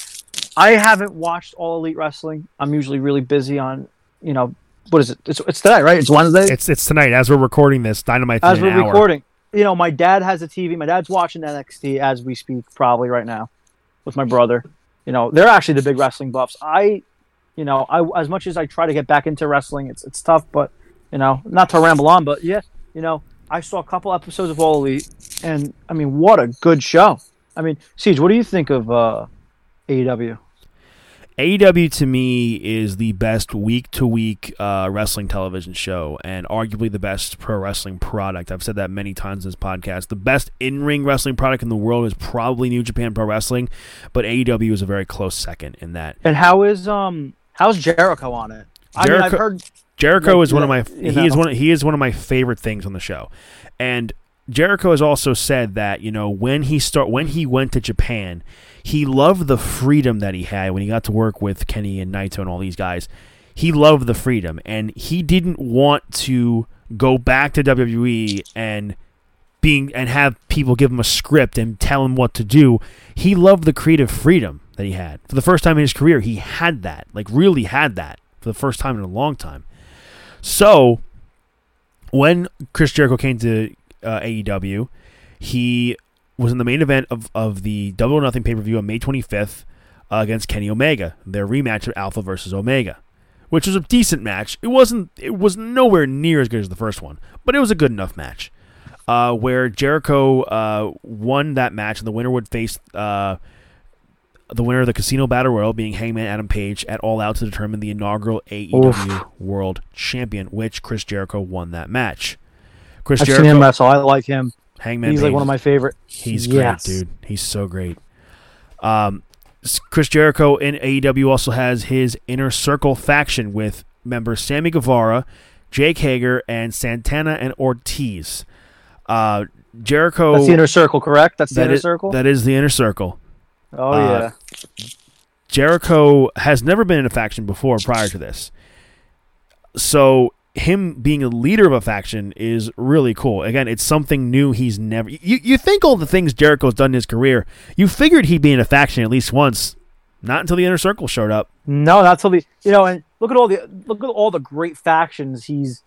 I haven't watched All Elite Wrestling. I'm usually really busy on, you know, what is it? It's, it's tonight, right? It's Wednesday? It's it's tonight. As we're recording this, Dynamite's in an hour. As we're recording. You know, my dad has a T V. My dad's watching N X T as we speak probably right now with my brother. You know, they're actually the big wrestling buffs. I, you know, I as much as I try to get back into wrestling, it's it's tough. But, you know, not to ramble on, but, yeah, you know, I saw a couple episodes of All Elite, and, I mean, what a good show. I mean, Siege, what do you think of uh, A E W? A E W to me is the best week-to-week uh, wrestling television show and arguably the best pro wrestling product. I've said that many times in this podcast. The best in-ring wrestling product in the world is probably New Japan Pro Wrestling, but A E W is a very close second in that. And how is um how's Jericho on it? Jericho, I mean, I've heard Jericho is one of my he know. is one he is one of my favorite things on the show. And Jericho has also said that, you know, when he start when he went to Japan, he loved the freedom that he had when he got to work with Kenny and Naito and all these guys. He loved the freedom, and he didn't want to go back to W W E and being and have people give him a script and tell him what to do. He loved the creative freedom that he had. For the first time in his career, he had that, like really had that for the first time in a long time. So when Chris Jericho came to Uh, A E W, he was in the main event of, of the Double or Nothing pay-per-view on May twenty-fifth uh, against Kenny Omega, their rematch of Alpha versus Omega, which was a decent match. It wasn't. It was nowhere near as good as the first one, but it was a good enough match uh, where Jericho uh, won that match, and the winner would face uh, the winner of the Casino Battle Royal, being Hangman Adam Page, at All Out to determine the inaugural A E W Oof. World Champion, which Chris Jericho won that match. Chris I've Jericho. seen him wrestle. I like him. Hangman He's Page. Like one of my favorite. He's yes. great, dude. He's so great. Um, Chris Jericho in A E W also has his Inner Circle faction with members Sammy Guevara, Jake Hager, and Santana and Ortiz. Uh, Jericho. That's the Inner Circle, correct? That's the that Inner is, Circle? That is the Inner Circle. Oh, uh, yeah. Jericho has never been in a faction before prior to this. So him being a leader of a faction is really cool. Again, it's something new. He's never... You, you think all the things Jericho's done in his career, you figured he'd be in a faction at least once. Not until the Inner Circle showed up. No, not until the... You know, and look at all the look at all the great factions he's,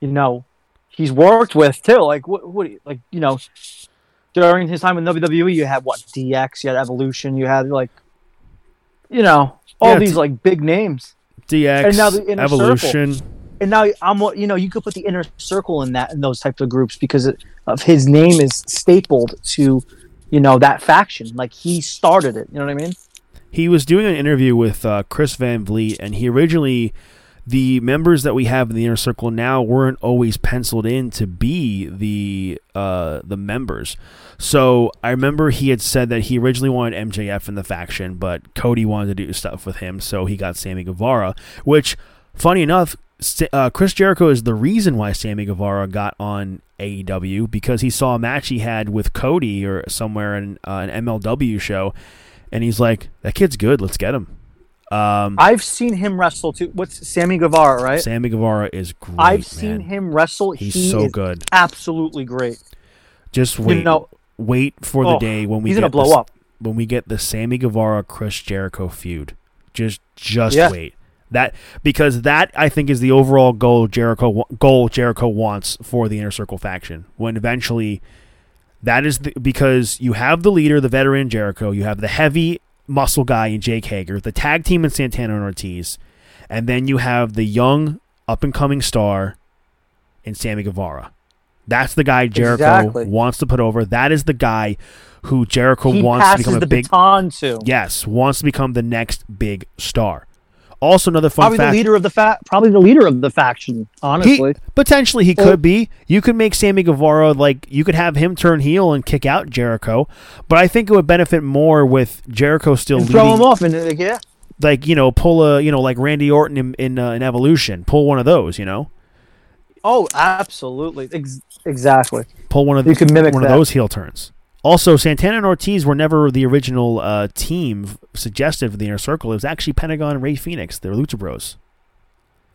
you know, he's worked with, too. Like, what, what like you know, during his time in W W E, you had, what, D X, you had Evolution, you had, like, you know, all yeah, these, like, big names. D X, and now the Inner Evolution... Circle. And now I'm, you know, you could put the Inner Circle in that in those types of groups because it, of his name is stapled to, you know, that faction. Like he started it. You know what I mean? He was doing an interview with uh, Chris Van Vliet, and he originally the members that we have in the Inner Circle now weren't always penciled in to be the uh, the members. So I remember he had said that he originally wanted M J F in the faction, but Cody wanted to do stuff with him, so he got Sammy Guevara, which, funny enough. Uh, Chris Jericho is the reason why Sammy Guevara got on A E W because he saw a match he had with Cody or somewhere in uh, an M L W show, and he's like, that kid's good, let's get him. Um, I've seen him wrestle too. What's Sammy Guevara, right? Sammy Guevara is great. I've man. seen him wrestle. He's he so good. Absolutely great. Just wait. You know, wait for oh, the day when we he's get gonna blow this, up. When we get the Sammy Guevara Chris Jericho feud. Just just yeah. wait. That because that I think is the overall goal Jericho goal Jericho wants for the Inner Circle faction. When eventually, that is the, because you have the leader, the veteran Jericho, you have the heavy muscle guy in Jake Hager, the tag team in Santana and Ortiz, and then you have the young up and coming star in Sammy Guevara. That's the guy Jericho exactly. wants to put over. That is the guy who Jericho he wants to become a the big baton to. Yes, wants to become the next big star. Also, another fun probably fact. The leader of the fa- probably the leader of the faction, honestly. He, potentially, he could be. You could make Sammy Guevara, like, you could have him turn heel and kick out Jericho, but I think it would benefit more with Jericho still and leading. Throw him off, and, like, yeah. Like, you know, pull a, you know, like Randy Orton in, in, uh, in Evolution. Pull one of those, you know? Oh, absolutely. Ex- exactly. Pull one of the, you could mimic one that. of those heel turns. Also, Santana and Ortiz were never the original uh, team suggested for the Inner Circle. It was actually Pentagon and Ray Phoenix. They were Lucha Bros.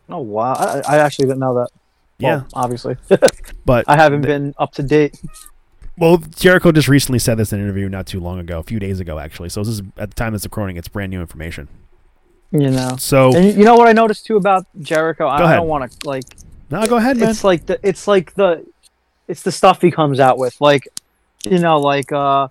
Oh, wow. I, I actually didn't know that. Well, yeah. Obviously. But I haven't the, been up to date. Well, Jericho just recently said this in an interview not too long ago, a few days ago, actually. So this is at the time it's recording, it's brand new information. You know. So and you know what I noticed, too, about Jericho? I, I don't want to, like... No, go ahead, man. It's like the, it's like the, it's the stuff he comes out with. Like... You know, like uh,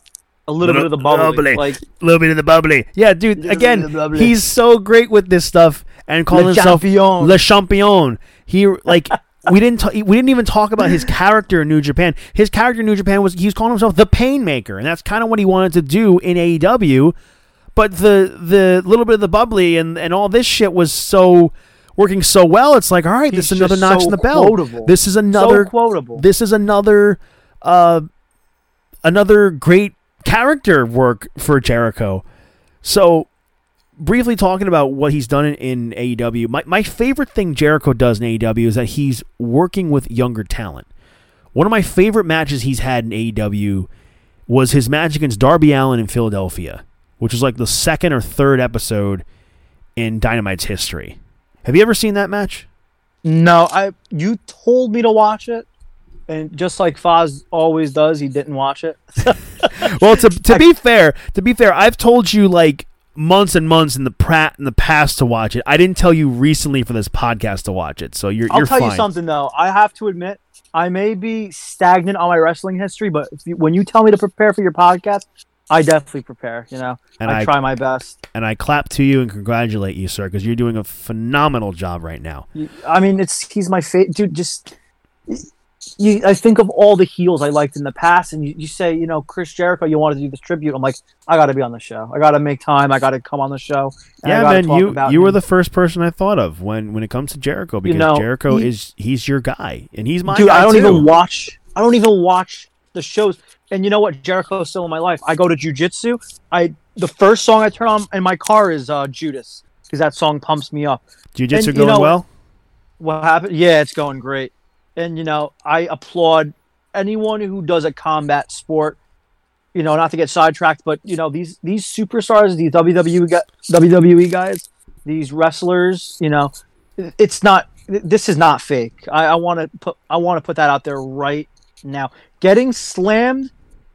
a little, little bit of the bubbly. bubbly. Like a little bit of the bubbly. Yeah, dude, again, he's so great with this stuff and calling himself champion. Le Champion. He like we didn't t- we didn't even talk about his character in New Japan. His character in New Japan was he was calling himself the Painmaker, and that's kind of what he wanted to do in A E W. But the the little bit of the bubbly and, and all this shit was so working so well. It's like, all right, He's this is another notch so in the belt. Quotable. This is another so quotable. This is another uh, another great character work for Jericho. So, briefly talking about what he's done in, in A E W, my, my favorite thing Jericho does in A E W is that he's working with younger talent. One of my favorite matches he's had in A E W was his match against Darby Allin in Philadelphia, which was like the second or third episode in Dynamite's history. Have you ever seen that match? No, I. You told me to watch it, and just like Foz always does, he didn't watch it. Well, to to be I, fair, to be fair, I've told you like months and months in the prat in the past to watch it. I didn't tell you recently for this podcast to watch it, so you're. I'll you're tell fine. you something though. I have to admit, I may be stagnant on my wrestling history, but if you, when you tell me to prepare for your podcast, I definitely prepare. You know, and I, I try my best. And I clap to you and congratulate you, sir, because you're doing a phenomenal job right now. I mean, it's he's my favorite dude. Just. You, I think of all the heels I liked in the past, and you, you say, you know, Chris Jericho, you wanted to do this tribute. I'm like, I got to be on the show. I got to make time. I got to come on the show. Yeah, man, you you were him. the first person I thought of when, when it comes to Jericho, because you know, Jericho he, is he's your guy, and he's my dude, guy. Dude, I don't too. even watch. I don't even watch the shows. And you know what? Jericho's still in my life. I go to jiu-jitsu. I the first song I turn on in my car is uh, Judas, because that song pumps me up. Jiu-jitsu and, going you know, well? What happened? Yeah, it's going great. And, you know, I applaud anyone who does a combat sport, you know, not to get sidetracked, but, you know, these, these superstars, these W W E guys, these wrestlers, you know, it's not, this is not fake. I, I want to put, I want to put that out there right now. Getting slammed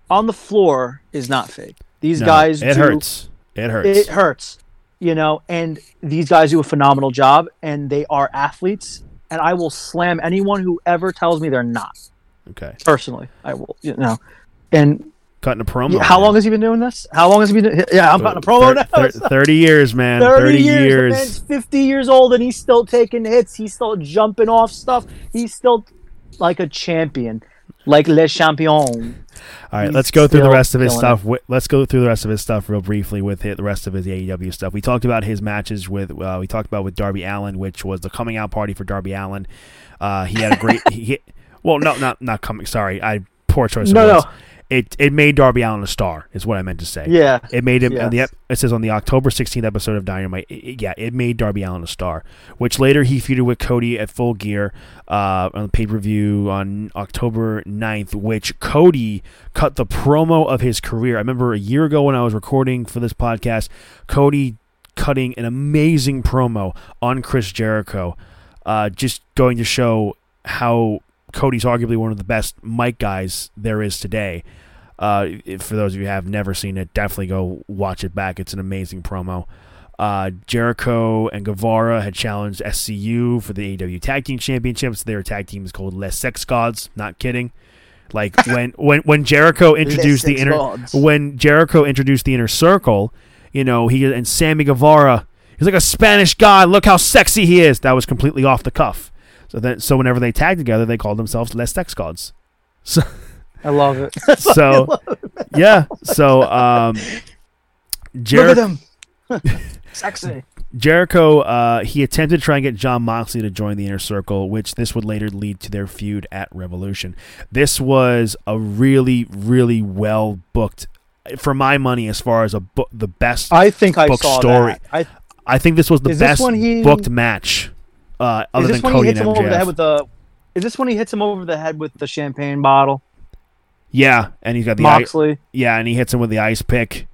on the floor is not fake. These no, guys it do, hurts. It hurts. It hurts, you know, and these guys do a phenomenal job, and they are athletes. And I will slam anyone who ever tells me they're not. Okay. Personally, I will. You know, and cutting a promo. How man. long has he been doing this? How long has he been? doing Yeah, I'm cutting a promo thirty, now. So. Thirty years, man. Thirty, 30 years. Man's fifty years old, and he's still taking hits. He's still jumping off stuff. He's still like a champion, like Le Champion. All right, he's let's go through the rest of his stuff. It. Let's go through the rest of his stuff real briefly with it, the rest of his A E W stuff. We talked about his matches with uh, we talked about with Darby Allin, which was the coming out party for Darby Allin. Uh, he had a great. he, well, no, not not coming. Sorry, I poor choice. No, words. no. It it made Darby Allin a star, is what I meant to say. Yeah, it made him. Yes. The, it says on the October sixteenth episode of Dynamite. It, yeah, it made Darby Allin a star, which later he feuded with Cody at Full Gear uh, on the pay per view on October ninth, which Cody cut the promo of his career. I remember a year ago when I was recording for this podcast, Cody cutting an amazing promo on Chris Jericho, uh, just going to show how Cody's arguably one of the best mic guys there is today. Uh, for those of you who have never seen it, definitely go watch it back. It's an amazing promo. Uh, Jericho and Guevara had challenged S C U for the A E W Tag Team Championships. Their tag team is called Les Sex Gods. Not kidding. Like when when when Jericho introduced the inner gods. when Jericho introduced the Inner Circle, you know, he and Sammy Guevara, he's like a Spanish god. Look how sexy he is. That was completely off the cuff. So then, so whenever they tag together, they call themselves Les Sex Gods. So, I love it. So, love it, yeah. So, um, Jer- look at them, sexy. Jericho. Uh, he attempted to try and get Jon Moxley to join the Inner Circle, which this would later lead to their feud at Revolution. This was a really, really well booked, for my money, as far as a book, the best. I think I saw story. that. I, I think this was the best he- booked match. Uh, other than Cody and M J F. Is this when he hits him over the head with the? Is this when he hits him over the head with the champagne bottle? Yeah, and he's got the Moxley. I, yeah, and he hits him with the ice pick.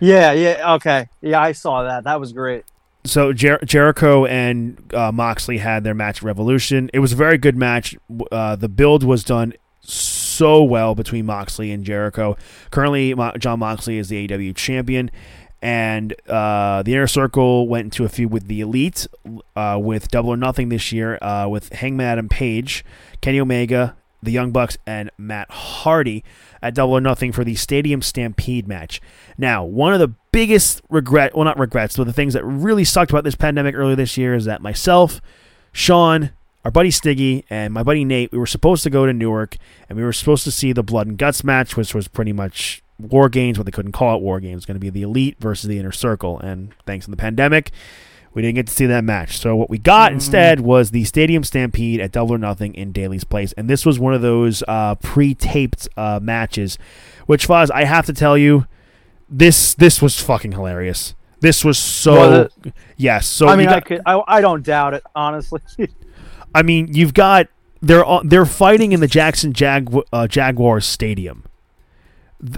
Yeah, yeah, okay, yeah, I saw that. That was great. So Jer- Jericho and uh, Moxley had their match at Revolution. It was a very good match. Uh, the build was done so well between Moxley and Jericho. Currently, Mo- Jon Moxley is the A E W champion. And uh, the Inner Circle went into a feud with the Elite uh, with Double or Nothing this year uh, with Hangman Adam Page, Kenny Omega, the Young Bucks, and Matt Hardy at Double or Nothing for the Stadium Stampede match. Now, one of the biggest regret, well, not regrets, but the things that really sucked about this pandemic earlier this year is that myself, Sean, our buddy Stiggy, and my buddy Nate, we were supposed to go to Newark, and we were supposed to see the Blood and Guts match, which was pretty much War Games, what they couldn't call it War Games. It was going to be the Elite versus the Inner Circle. And thanks to the pandemic, we didn't get to see that match. So what we got mm-hmm. instead was the Stadium Stampede at Double or Nothing in Daly's Place. And this was one of those uh, pre-taped uh, matches, which, Foz, I have to tell you, this this was fucking hilarious. This was so... Was it? Yes. So I mean, got, I, could, I, I don't doubt it, honestly. I mean, you've got... They're they're fighting in the Jackson Jag uh, Jaguars Stadium.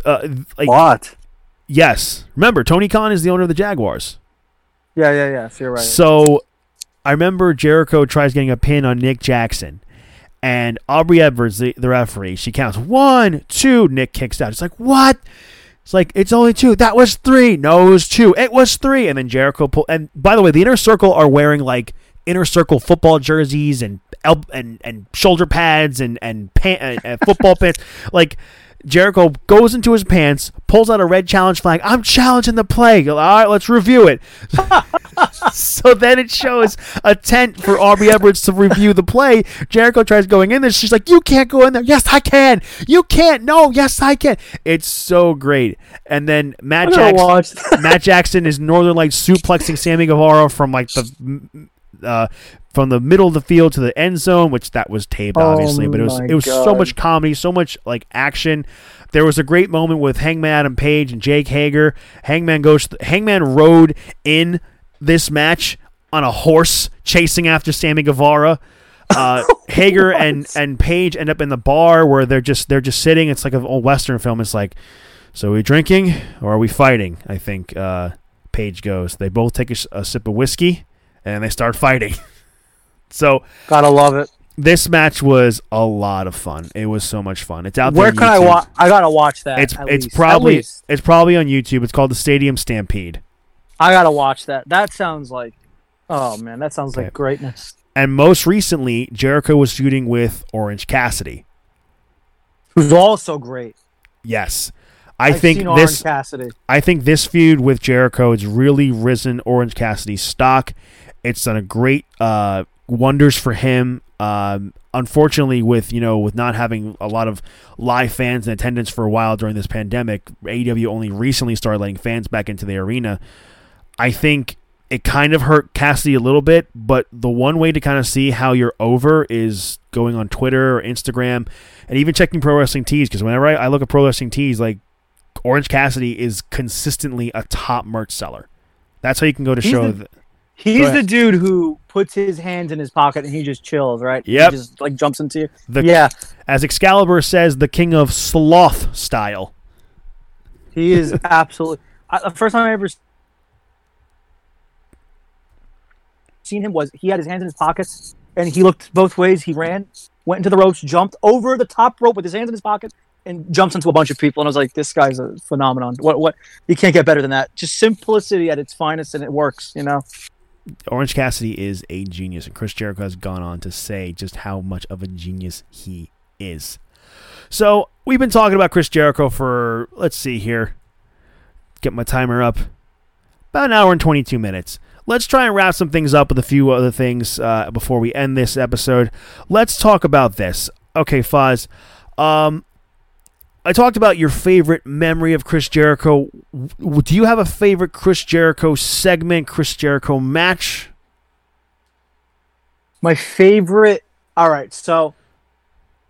Uh, like, what? Yes. Remember, Tony Khan is the owner of the Jaguars. Yeah, yeah, yeah. So you're right. So I remember Jericho tries getting a pin on Nick Jackson. And Aubrey Edwards, the, the referee, she counts one, two. Nick kicks out. It's like, what? It's like, it's only two. That was three. No, it was two. It was three. And then Jericho pulled. And by the way, the Inner Circle are wearing like Inner Circle football jerseys and el- and and shoulder pads and and, pan- and, and football pants. Like, Jericho goes into his pants, pulls out a red challenge flag. I'm challenging the play. All right, let's review it. So then it shows a tent for Aubrey Edwards to review the play. Jericho tries going in there. She's like, you can't go in there. Yes, I can. You can't. No, yes, I can. It's so great. And then Matt Jackson, Matt Jackson is Northern Lights suplexing Sammy Guevara from like the... Uh, from the middle of the field to the end zone, which that was taped, obviously, oh but it was it was God. so much comedy, so much like action. There was a great moment with Hangman Adam Page and Jake Hager. Hangman goes, Hangman rode in this match on a horse, chasing after Sammy Guevara. Uh, Hager and and Page end up in the bar where they're just they're just sitting. It's like an old Western film. It's like, so are we drinking or are we fighting? I think uh, Page goes. They both take a, a sip of whiskey. And they start fighting. So gotta love it. This match was a lot of fun. It was so much fun. It's out there. Where can I watch? I gotta watch that. It's it's probably it's probably on YouTube. It's called the Stadium Stampede. I gotta watch that. That sounds like, oh man, that sounds like greatness. And most recently, Jericho was feuding with Orange Cassidy, who's also great. Yes. I I've think this. I think this feud with Jericho has really risen Orange Cassidy's stock. It's done a great uh, wonders for him. Um, unfortunately, with you know with not having a lot of live fans in attendance for a while during this pandemic, A E W only recently started letting fans back into the arena. I think it kind of hurt Cassidy a little bit, but the one way to kind of see how you're over is going on Twitter or Instagram, and even checking Pro Wrestling Tees, because whenever I, I look at Pro Wrestling Tees, like, Orange Cassidy is consistently a top merch seller. That's how you can go to he's show. The, the, he's go the dude who puts his hands in his pocket and he just chills, right? Yep. He just like jumps into you. The, yeah. As Excalibur says, the king of sloth style. He is absolutely. I, the first time I ever seen him was he had his hands in his pockets and he looked both ways. He ran, went into the ropes, jumped over the top rope with his hands in his pocket, and jumps into a bunch of people, and I was like, "This guy's a phenomenon. What? What? You can't get better than that. Just simplicity at its finest, and it works." You know, Orange Cassidy is a genius, and Chris Jericho has gone on to say just how much of a genius he is. So we've been talking about Chris Jericho for, let's see here, get my timer up, about an hour and twenty-two minutes. Let's try and wrap some things up with a few other things uh, before we end this episode. Let's talk about this. Okay, Foz. Um. I talked about your favorite memory of Chris Jericho. Do you have a favorite Chris Jericho segment, Chris Jericho match? My favorite... All right, so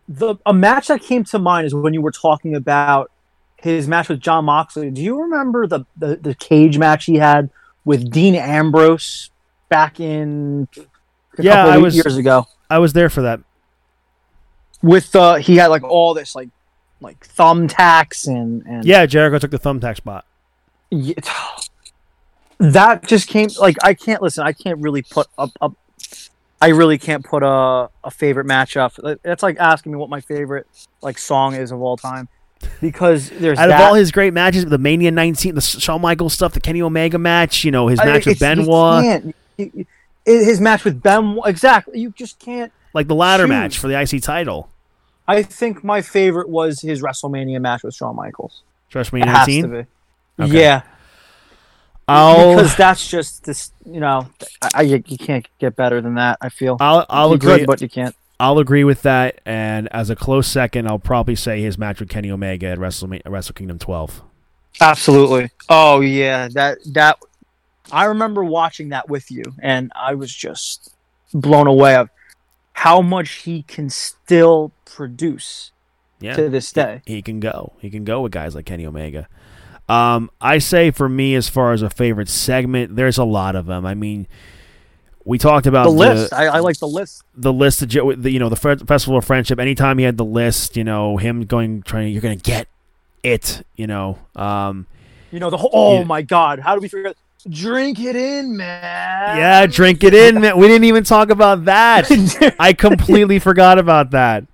the a match that came to mind is when you were talking about his match with John Moxley. Do you remember the, the, the cage match he had with Dean Ambrose back in a yeah, couple of I was, years ago? I was there for that. With uh, he had like all this... like. Like thumbtacks and, and yeah, Jericho took the thumbtack spot. Yeah, that just came like I can't listen. I can't really put up. up I really can't put a a favorite match up. That's like asking me what my favorite like song is of all time, because there's out that. Of all his great matches, the Mania nineteen, the Shawn Michaels stuff, the Kenny Omega match. You know his match I, with Benoit. It, his match with Benoit, exactly. You just can't like the ladder choose. Match for the I C title. I think my favorite was his WrestleMania match with Shawn Michaels. WrestleMania eighteen? It has to be. Okay. Yeah. I'll, because that's just this, you know, I, I, you can't get better than that, I feel. I'll, I'll agree. Could, but you can't. I'll agree with that, and as a close second, I'll probably say his match with Kenny Omega at Wrestle, Wrestle Kingdom twelve. Absolutely. Oh, yeah. that that I remember watching that with you, and I was just blown away of how much he can still produce yeah, to this day. He can go. He can go with guys like Kenny Omega. Um, I say for me, as far as a favorite segment, there's a lot of them. I mean, we talked about the list. The, I, I like the list. The list, the, you know, the Festival of Friendship. Anytime he had the list, you know, him going, trying, you're going to get it, you know. Um, you know, the whole, oh yeah. my God, how do we figure out? Drink it in, man. Yeah, drink it in, man. We didn't even talk about that. I completely forgot about that.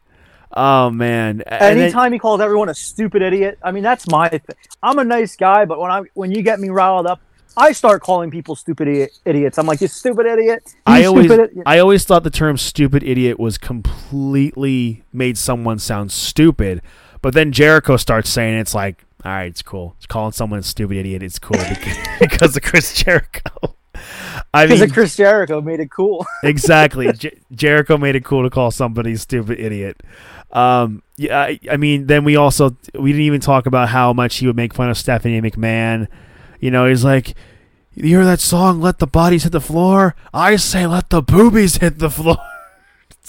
Oh, man. And Anytime then, he calls everyone a stupid idiot, I mean, that's my thing. I'm a nice guy, but when I when you get me riled up, I start calling people stupid idi- idiots. I'm like, you stupid idiot. You I always stupid idiot. I always thought the term stupid idiot was completely made someone sound stupid, but then Jericho starts saying it, it's like, all right, it's cool. It's calling someone a stupid idiot. It's cool because, because of Chris Jericho. I because mean, of Chris Jericho made it cool. Exactly. Jer- Jericho made it cool to call somebody a stupid idiot. Um, yeah, I, I mean, then we also we didn't even talk about how much he would make fun of Stephanie McMahon. You know, he's like, you hear that song, Let the Bodies Hit the Floor? I say, let the boobies hit the floor.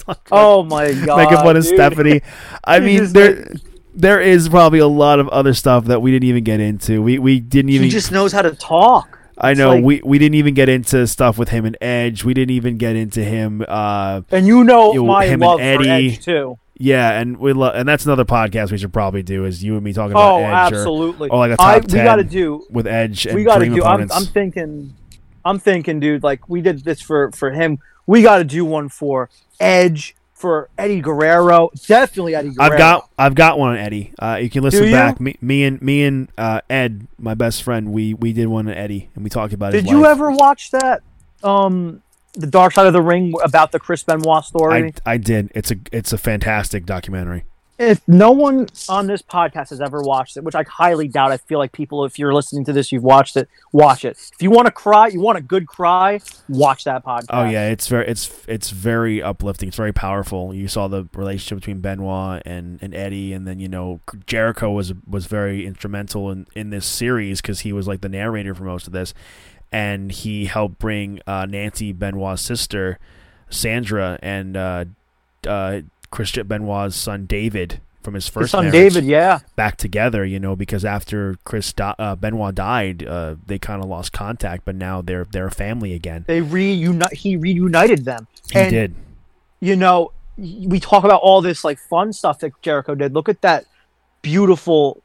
Like, oh, my God. Making fun of dude. Stephanie. I mean, there... There is probably a lot of other stuff that we didn't even get into. We we didn't even. He just knows how to talk. I know. Like, we, we didn't even get into stuff with him and Edge. We didn't even get into him. Uh, and you know, you know my him love and Eddie. For Edge too. Yeah, and we lo- and that's another podcast we should probably do is you and me talking about oh, Edge. Oh, absolutely. Or, or like a top I, we ten gotta do, with Edge. And we got to do. I'm, I'm thinking. I'm thinking, dude. Like we did this for for him. We got to do one for Edge. For Eddie Guerrero, definitely Eddie Guerrero. I've got, I've got one on Eddie. Uh, you can listen you? back. Me, me and me and uh, Ed, my best friend, we we did one on Eddie, and we talked about it. Did you life. ever watch that, um, the Dark Side of the Ring about the Chris Benoit story? I, I did. It's a it's a fantastic documentary. If no one on this podcast has ever watched it, which I highly doubt, I feel like people, if you're listening to this, you've watched it. Watch it. If you want to cry, you want a good cry. Watch that podcast. Oh yeah, it's very, it's it's very uplifting. It's very powerful. You saw the relationship between Benoit and, and Eddie, and then you know Jericho was was very instrumental in, in this series because he was like the narrator for most of this, and he helped bring uh, Nancy Benoit's sister, Sandra, and. Uh, uh, Chris Benoit's son David from his first his son marriage David, yeah, back together, you know, because after Chris di- uh, Benoit died, uh, they kind of lost contact, but now they're they're a family again. They reunite. He reunited them. He and, did. You know, we talk about all this like fun stuff that Jericho did. Look at that beautiful,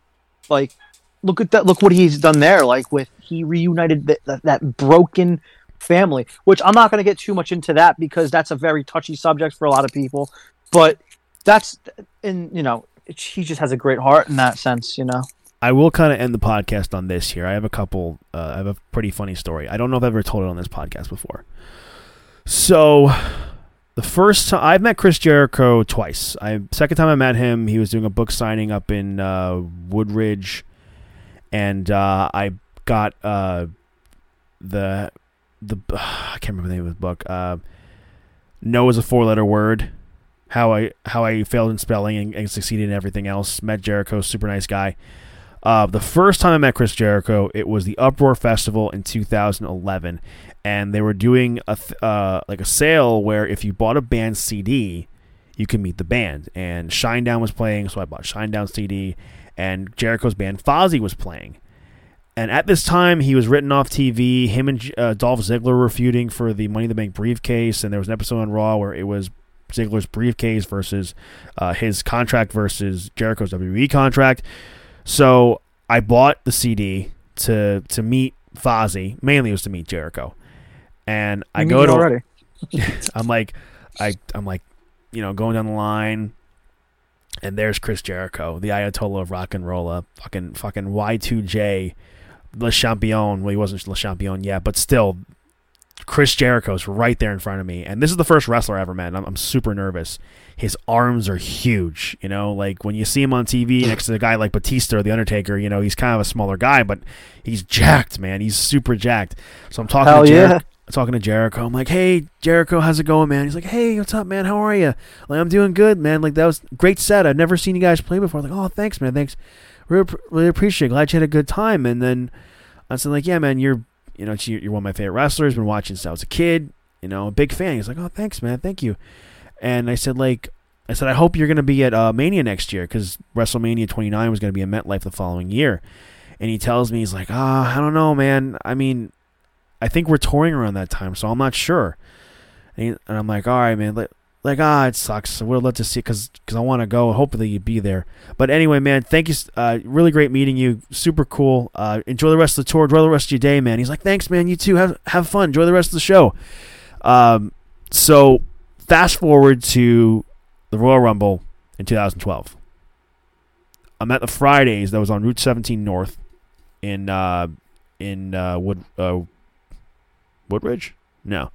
like, look at that. Look what he's done there. Like with he reunited the, that that broken. family, which I'm not going to get too much into that because that's a very touchy subject for a lot of people, but that's and you know it, he just has a great heart in that sense. you know I will kind of end the podcast on this here. I have a couple uh, I have a pretty funny story. I don't know if I've ever told it on this podcast before. So the first time I've met Chris Jericho twice. I second time I met him, he was doing a book signing up in uh, Woodridge, and uh, I got uh, the The uh, I can't remember the name of the book. Uh, no is a four-letter word. How I how I failed in spelling and, and succeeded in everything else. Met Jericho, super nice guy. Uh, the first time I met Chris Jericho, it was the Uproar Festival in two thousand eleven, and they were doing a th- uh, like a sale where if you bought a band C D, you could meet the band. And Shinedown was playing, so I bought Shinedown C D, and Jericho's band Fozzy was playing. And at this time, he was written off T V. Him and uh, Dolph Ziggler were feuding for the Money in the Bank briefcase, and there was an episode on Raw where it was Ziggler's briefcase versus uh, his contract versus Jericho's W W E contract. So I bought the C D to to meet Fozzy. Mainly it was to meet Jericho. And I you go to already. I'm like, I I'm like, you know, going down the line. And there's Chris Jericho, the Ayatollah of rock and roll, fucking fucking Y two J. Le Champion. Well, he wasn't Le Champion yet, but still, Chris Jericho's right there in front of me. And this is the first wrestler I ever met, and I'm, I'm super nervous. His arms are huge, you know? Like, when you see him on T V next to a guy like Batista or The Undertaker, you know, he's kind of a smaller guy, but he's jacked, man. He's super jacked. So I'm talking Hell to Jer- yeah. talking to Jericho. I'm like, hey, Jericho, how's it going, man? He's like, hey, what's up, man? How are you? Like, I'm doing good, man. Like, that was a great set. I've never seen you guys play before. I'm like, oh, thanks, man. Thanks. Really, really appreciate it. Glad you had a good time. And then I said, like, yeah, man, you're, you know, you're one of my favorite wrestlers. Been watching since I was a kid. You know, a big fan. He's like, oh, thanks, man. Thank you. And I said, like, I said, I hope you're going to be at uh, Mania next year, because WrestleMania twenty-nine was going to be in MetLife the following year. And he tells me, he's like, ah, oh, I don't know, man. I mean, I think we're touring around that time, so I'm not sure. And, he, and I'm like, all right, man. Like, like ah, it sucks. I would love to see it because I want to go. Hopefully you'd be there. But anyway, man, thank you. Uh, really great meeting you. Super cool. Uh, enjoy the rest of the tour. Enjoy the rest of your day, man. He's like, thanks, man. You too. Have, have fun. Enjoy the rest of the show. Um, so fast forward to the Royal Rumble in two thousand twelve. I'm at the Fridays that was on Route seventeen North in uh, in uh, Wood uh, Woodridge. No,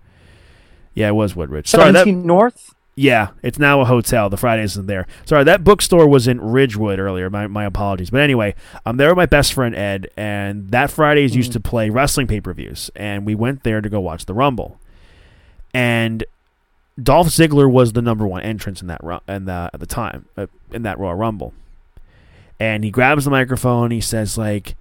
yeah, it was Woodridge. Sorry, that North. Yeah, it's now a hotel. The Fridays isn't there. Sorry, that bookstore was in Ridgewood earlier. My my apologies. But anyway, I'm there with my best friend Ed, and that Fridays mm. used to play wrestling pay per views, and we went there to go watch the Rumble, and Dolph Ziggler was the number one entrance in that ru- in the, at the time uh, in that Royal Rumble. And he grabs the microphone. He says, like,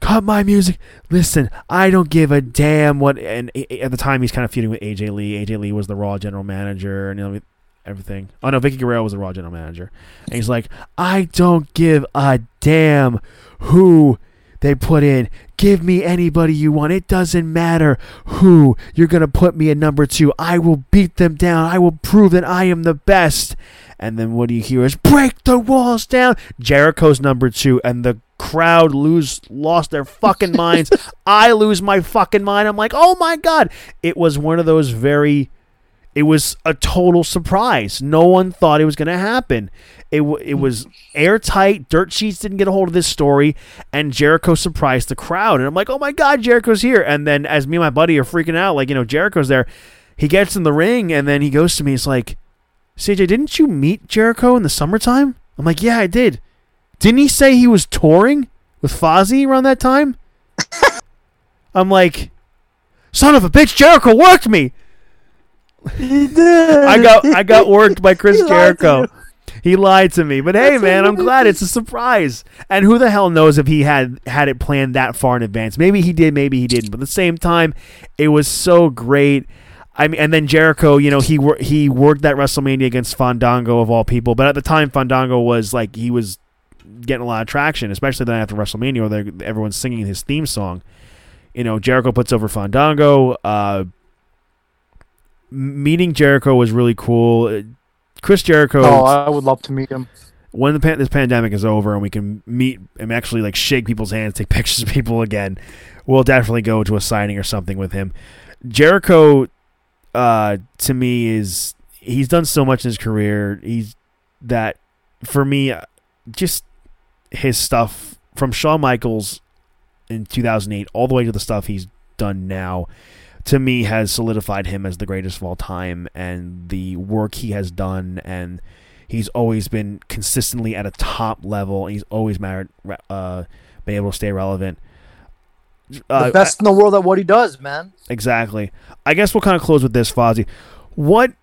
cut my music. Listen, I don't give a damn what. And at the time, he's kind of feuding with A J Lee. A J Lee was the Raw general manager and everything. Oh, no, Vicky Guerrero was the Raw general manager. And he's like, I don't give a damn who they put in. Give me anybody you want. It doesn't matter who you're going to put me in number two. I will beat them down. I will prove that I am the best. And then what do you hear is, break the walls down. Jericho's number two, and the crowd lose lost their fucking minds. I lose my fucking mind. I'm like, oh, my God. It was one of those very, it was a total surprise. No one thought it was going to happen. It, it was airtight. Dirt Sheets didn't get a hold of this story, and Jericho surprised the crowd. And I'm like, oh, my God, Jericho's here. And then as me and my buddy are freaking out, like, you know, Jericho's there. He gets in the ring, and then he goes to me. It's like, C J, didn't you meet Jericho in the summertime? I'm like, yeah, I did. Didn't he say he was touring with Fozzy around that time? I'm like, son of a bitch, Jericho worked me. He did. I got I got worked by Chris he Jericho. Lied he lied to me. But hey, That's man, I'm glad it's a surprise. And who the hell knows if he had, had it planned that far in advance. Maybe he did, maybe he didn't. But at the same time, it was so great. I mean, and then Jericho, you know, he wor- he worked that WrestleMania against Fandango of all people, but at the time Fandango was like he was getting a lot of traction, especially then after WrestleMania, where everyone's singing his theme song. You know, Jericho puts over Fandango. Uh, meeting Jericho was really cool. Chris Jericho. Oh, I would love to meet him. When the pan- this pandemic is over and we can meet and actually like shake people's hands, take pictures of people again, we'll definitely go to a signing or something with him. Jericho. Uh, to me is he's done so much in his career. He's that for me, just his stuff from Shawn Michaels in two thousand eight all the way to the stuff he's done now, to me has solidified him as the greatest of all time, and the work he has done, and he's always been consistently at a top level, and he's always married, uh, been able to stay relevant. Uh, the best in the world at what he does, man. Exactly. I guess we'll kind of close with this, Fozzy. What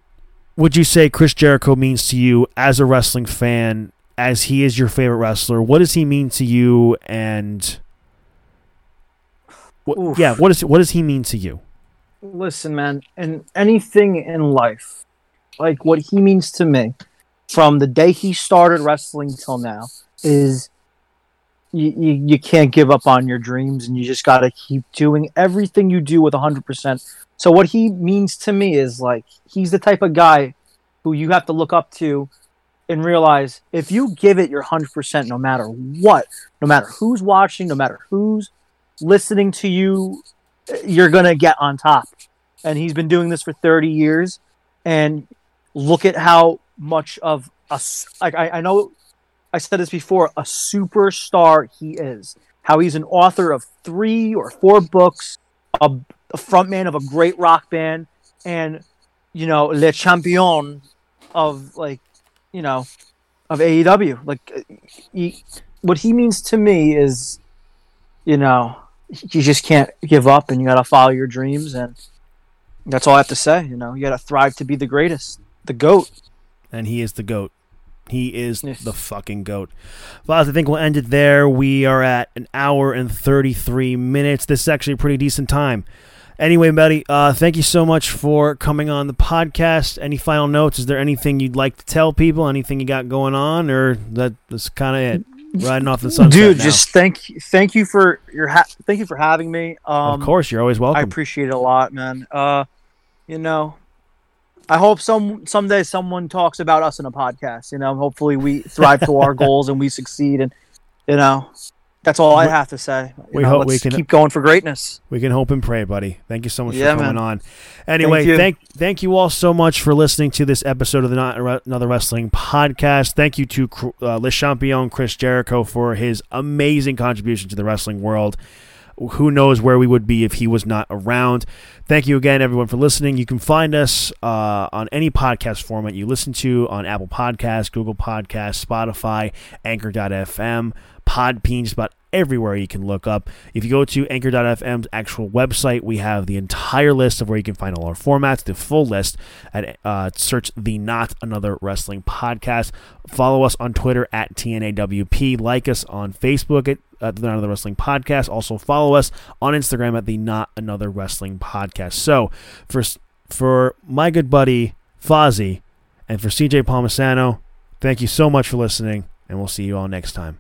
would you say Chris Jericho means to you as a wrestling fan, as he is your favorite wrestler? What does he mean to you, and what, yeah, what is what does he mean to you? Listen, man, in anything in life, like what he means to me, from the day he started wrestling till now, is You, you you can't give up on your dreams, and you just got to keep doing everything you do with one hundred percent. So what he means to me is, like, he's the type of guy who you have to look up to and realize if you give it your one hundred percent no matter what, no matter who's watching, no matter who's listening to you, you're going to get on top. And he's been doing this for thirty years, and look at how much of us, like, I, I know I said this before, a superstar he is. How he's an author of three or four books, a, a frontman of a great rock band, and, you know, le champion of, like, you know, of A E W. Like, he, what he means to me is, you know, you just can't give up, and you got to follow your dreams, and That's all I have to say. You know, you got to thrive to be the greatest, the GOAT. And he is the GOAT. He is yes. the fucking GOAT. Well, I think we'll end it there. We are at an hour and thirty-three minutes. This is actually a pretty decent time. Anyway, buddy, uh, thank you so much for coming on the podcast. Any final notes? Is there anything you'd like to tell people? Anything you got going on? Or that, that's kind of it? Riding off the sunset Dude, now. just thank, thank you for your ha- thank you for having me. Um, of course, you're always welcome. I appreciate it a lot, man. Uh, you know, I hope some someday someone talks about us in a podcast. You know, hopefully we thrive to our goals and we succeed. And, you know... That's all I have to say. You we know, hope we can keep going for greatness. We can hope and pray, buddy. Thank you so much yeah, for coming man. on. Anyway, thank you. thank thank you all so much for listening to this episode of the Not Another Wrestling Podcast. Thank you to uh, Le Champion Chris Jericho for his amazing contribution to the wrestling world. Who knows where we would be if he was not around. Thank you again, everyone, for listening. You can find us uh, on any podcast format you listen to, on Apple Podcasts, Google Podcasts, Spotify, Anchor dot f m, Podbean, just about everywhere you can look up. If you go to Anchor dot f m's actual website, we have the entire list of where you can find all our formats, the full list. At uh, search the Not Another Wrestling Podcast. Follow us on Twitter at T N A W P. Like us on Facebook at Uh, the Not Another Wrestling Podcast. Also follow us on Instagram at the Not Another Wrestling Podcast. So for for my good buddy Fozzy and for C J Palmisano, thank you so much for listening, and we'll see you all next time.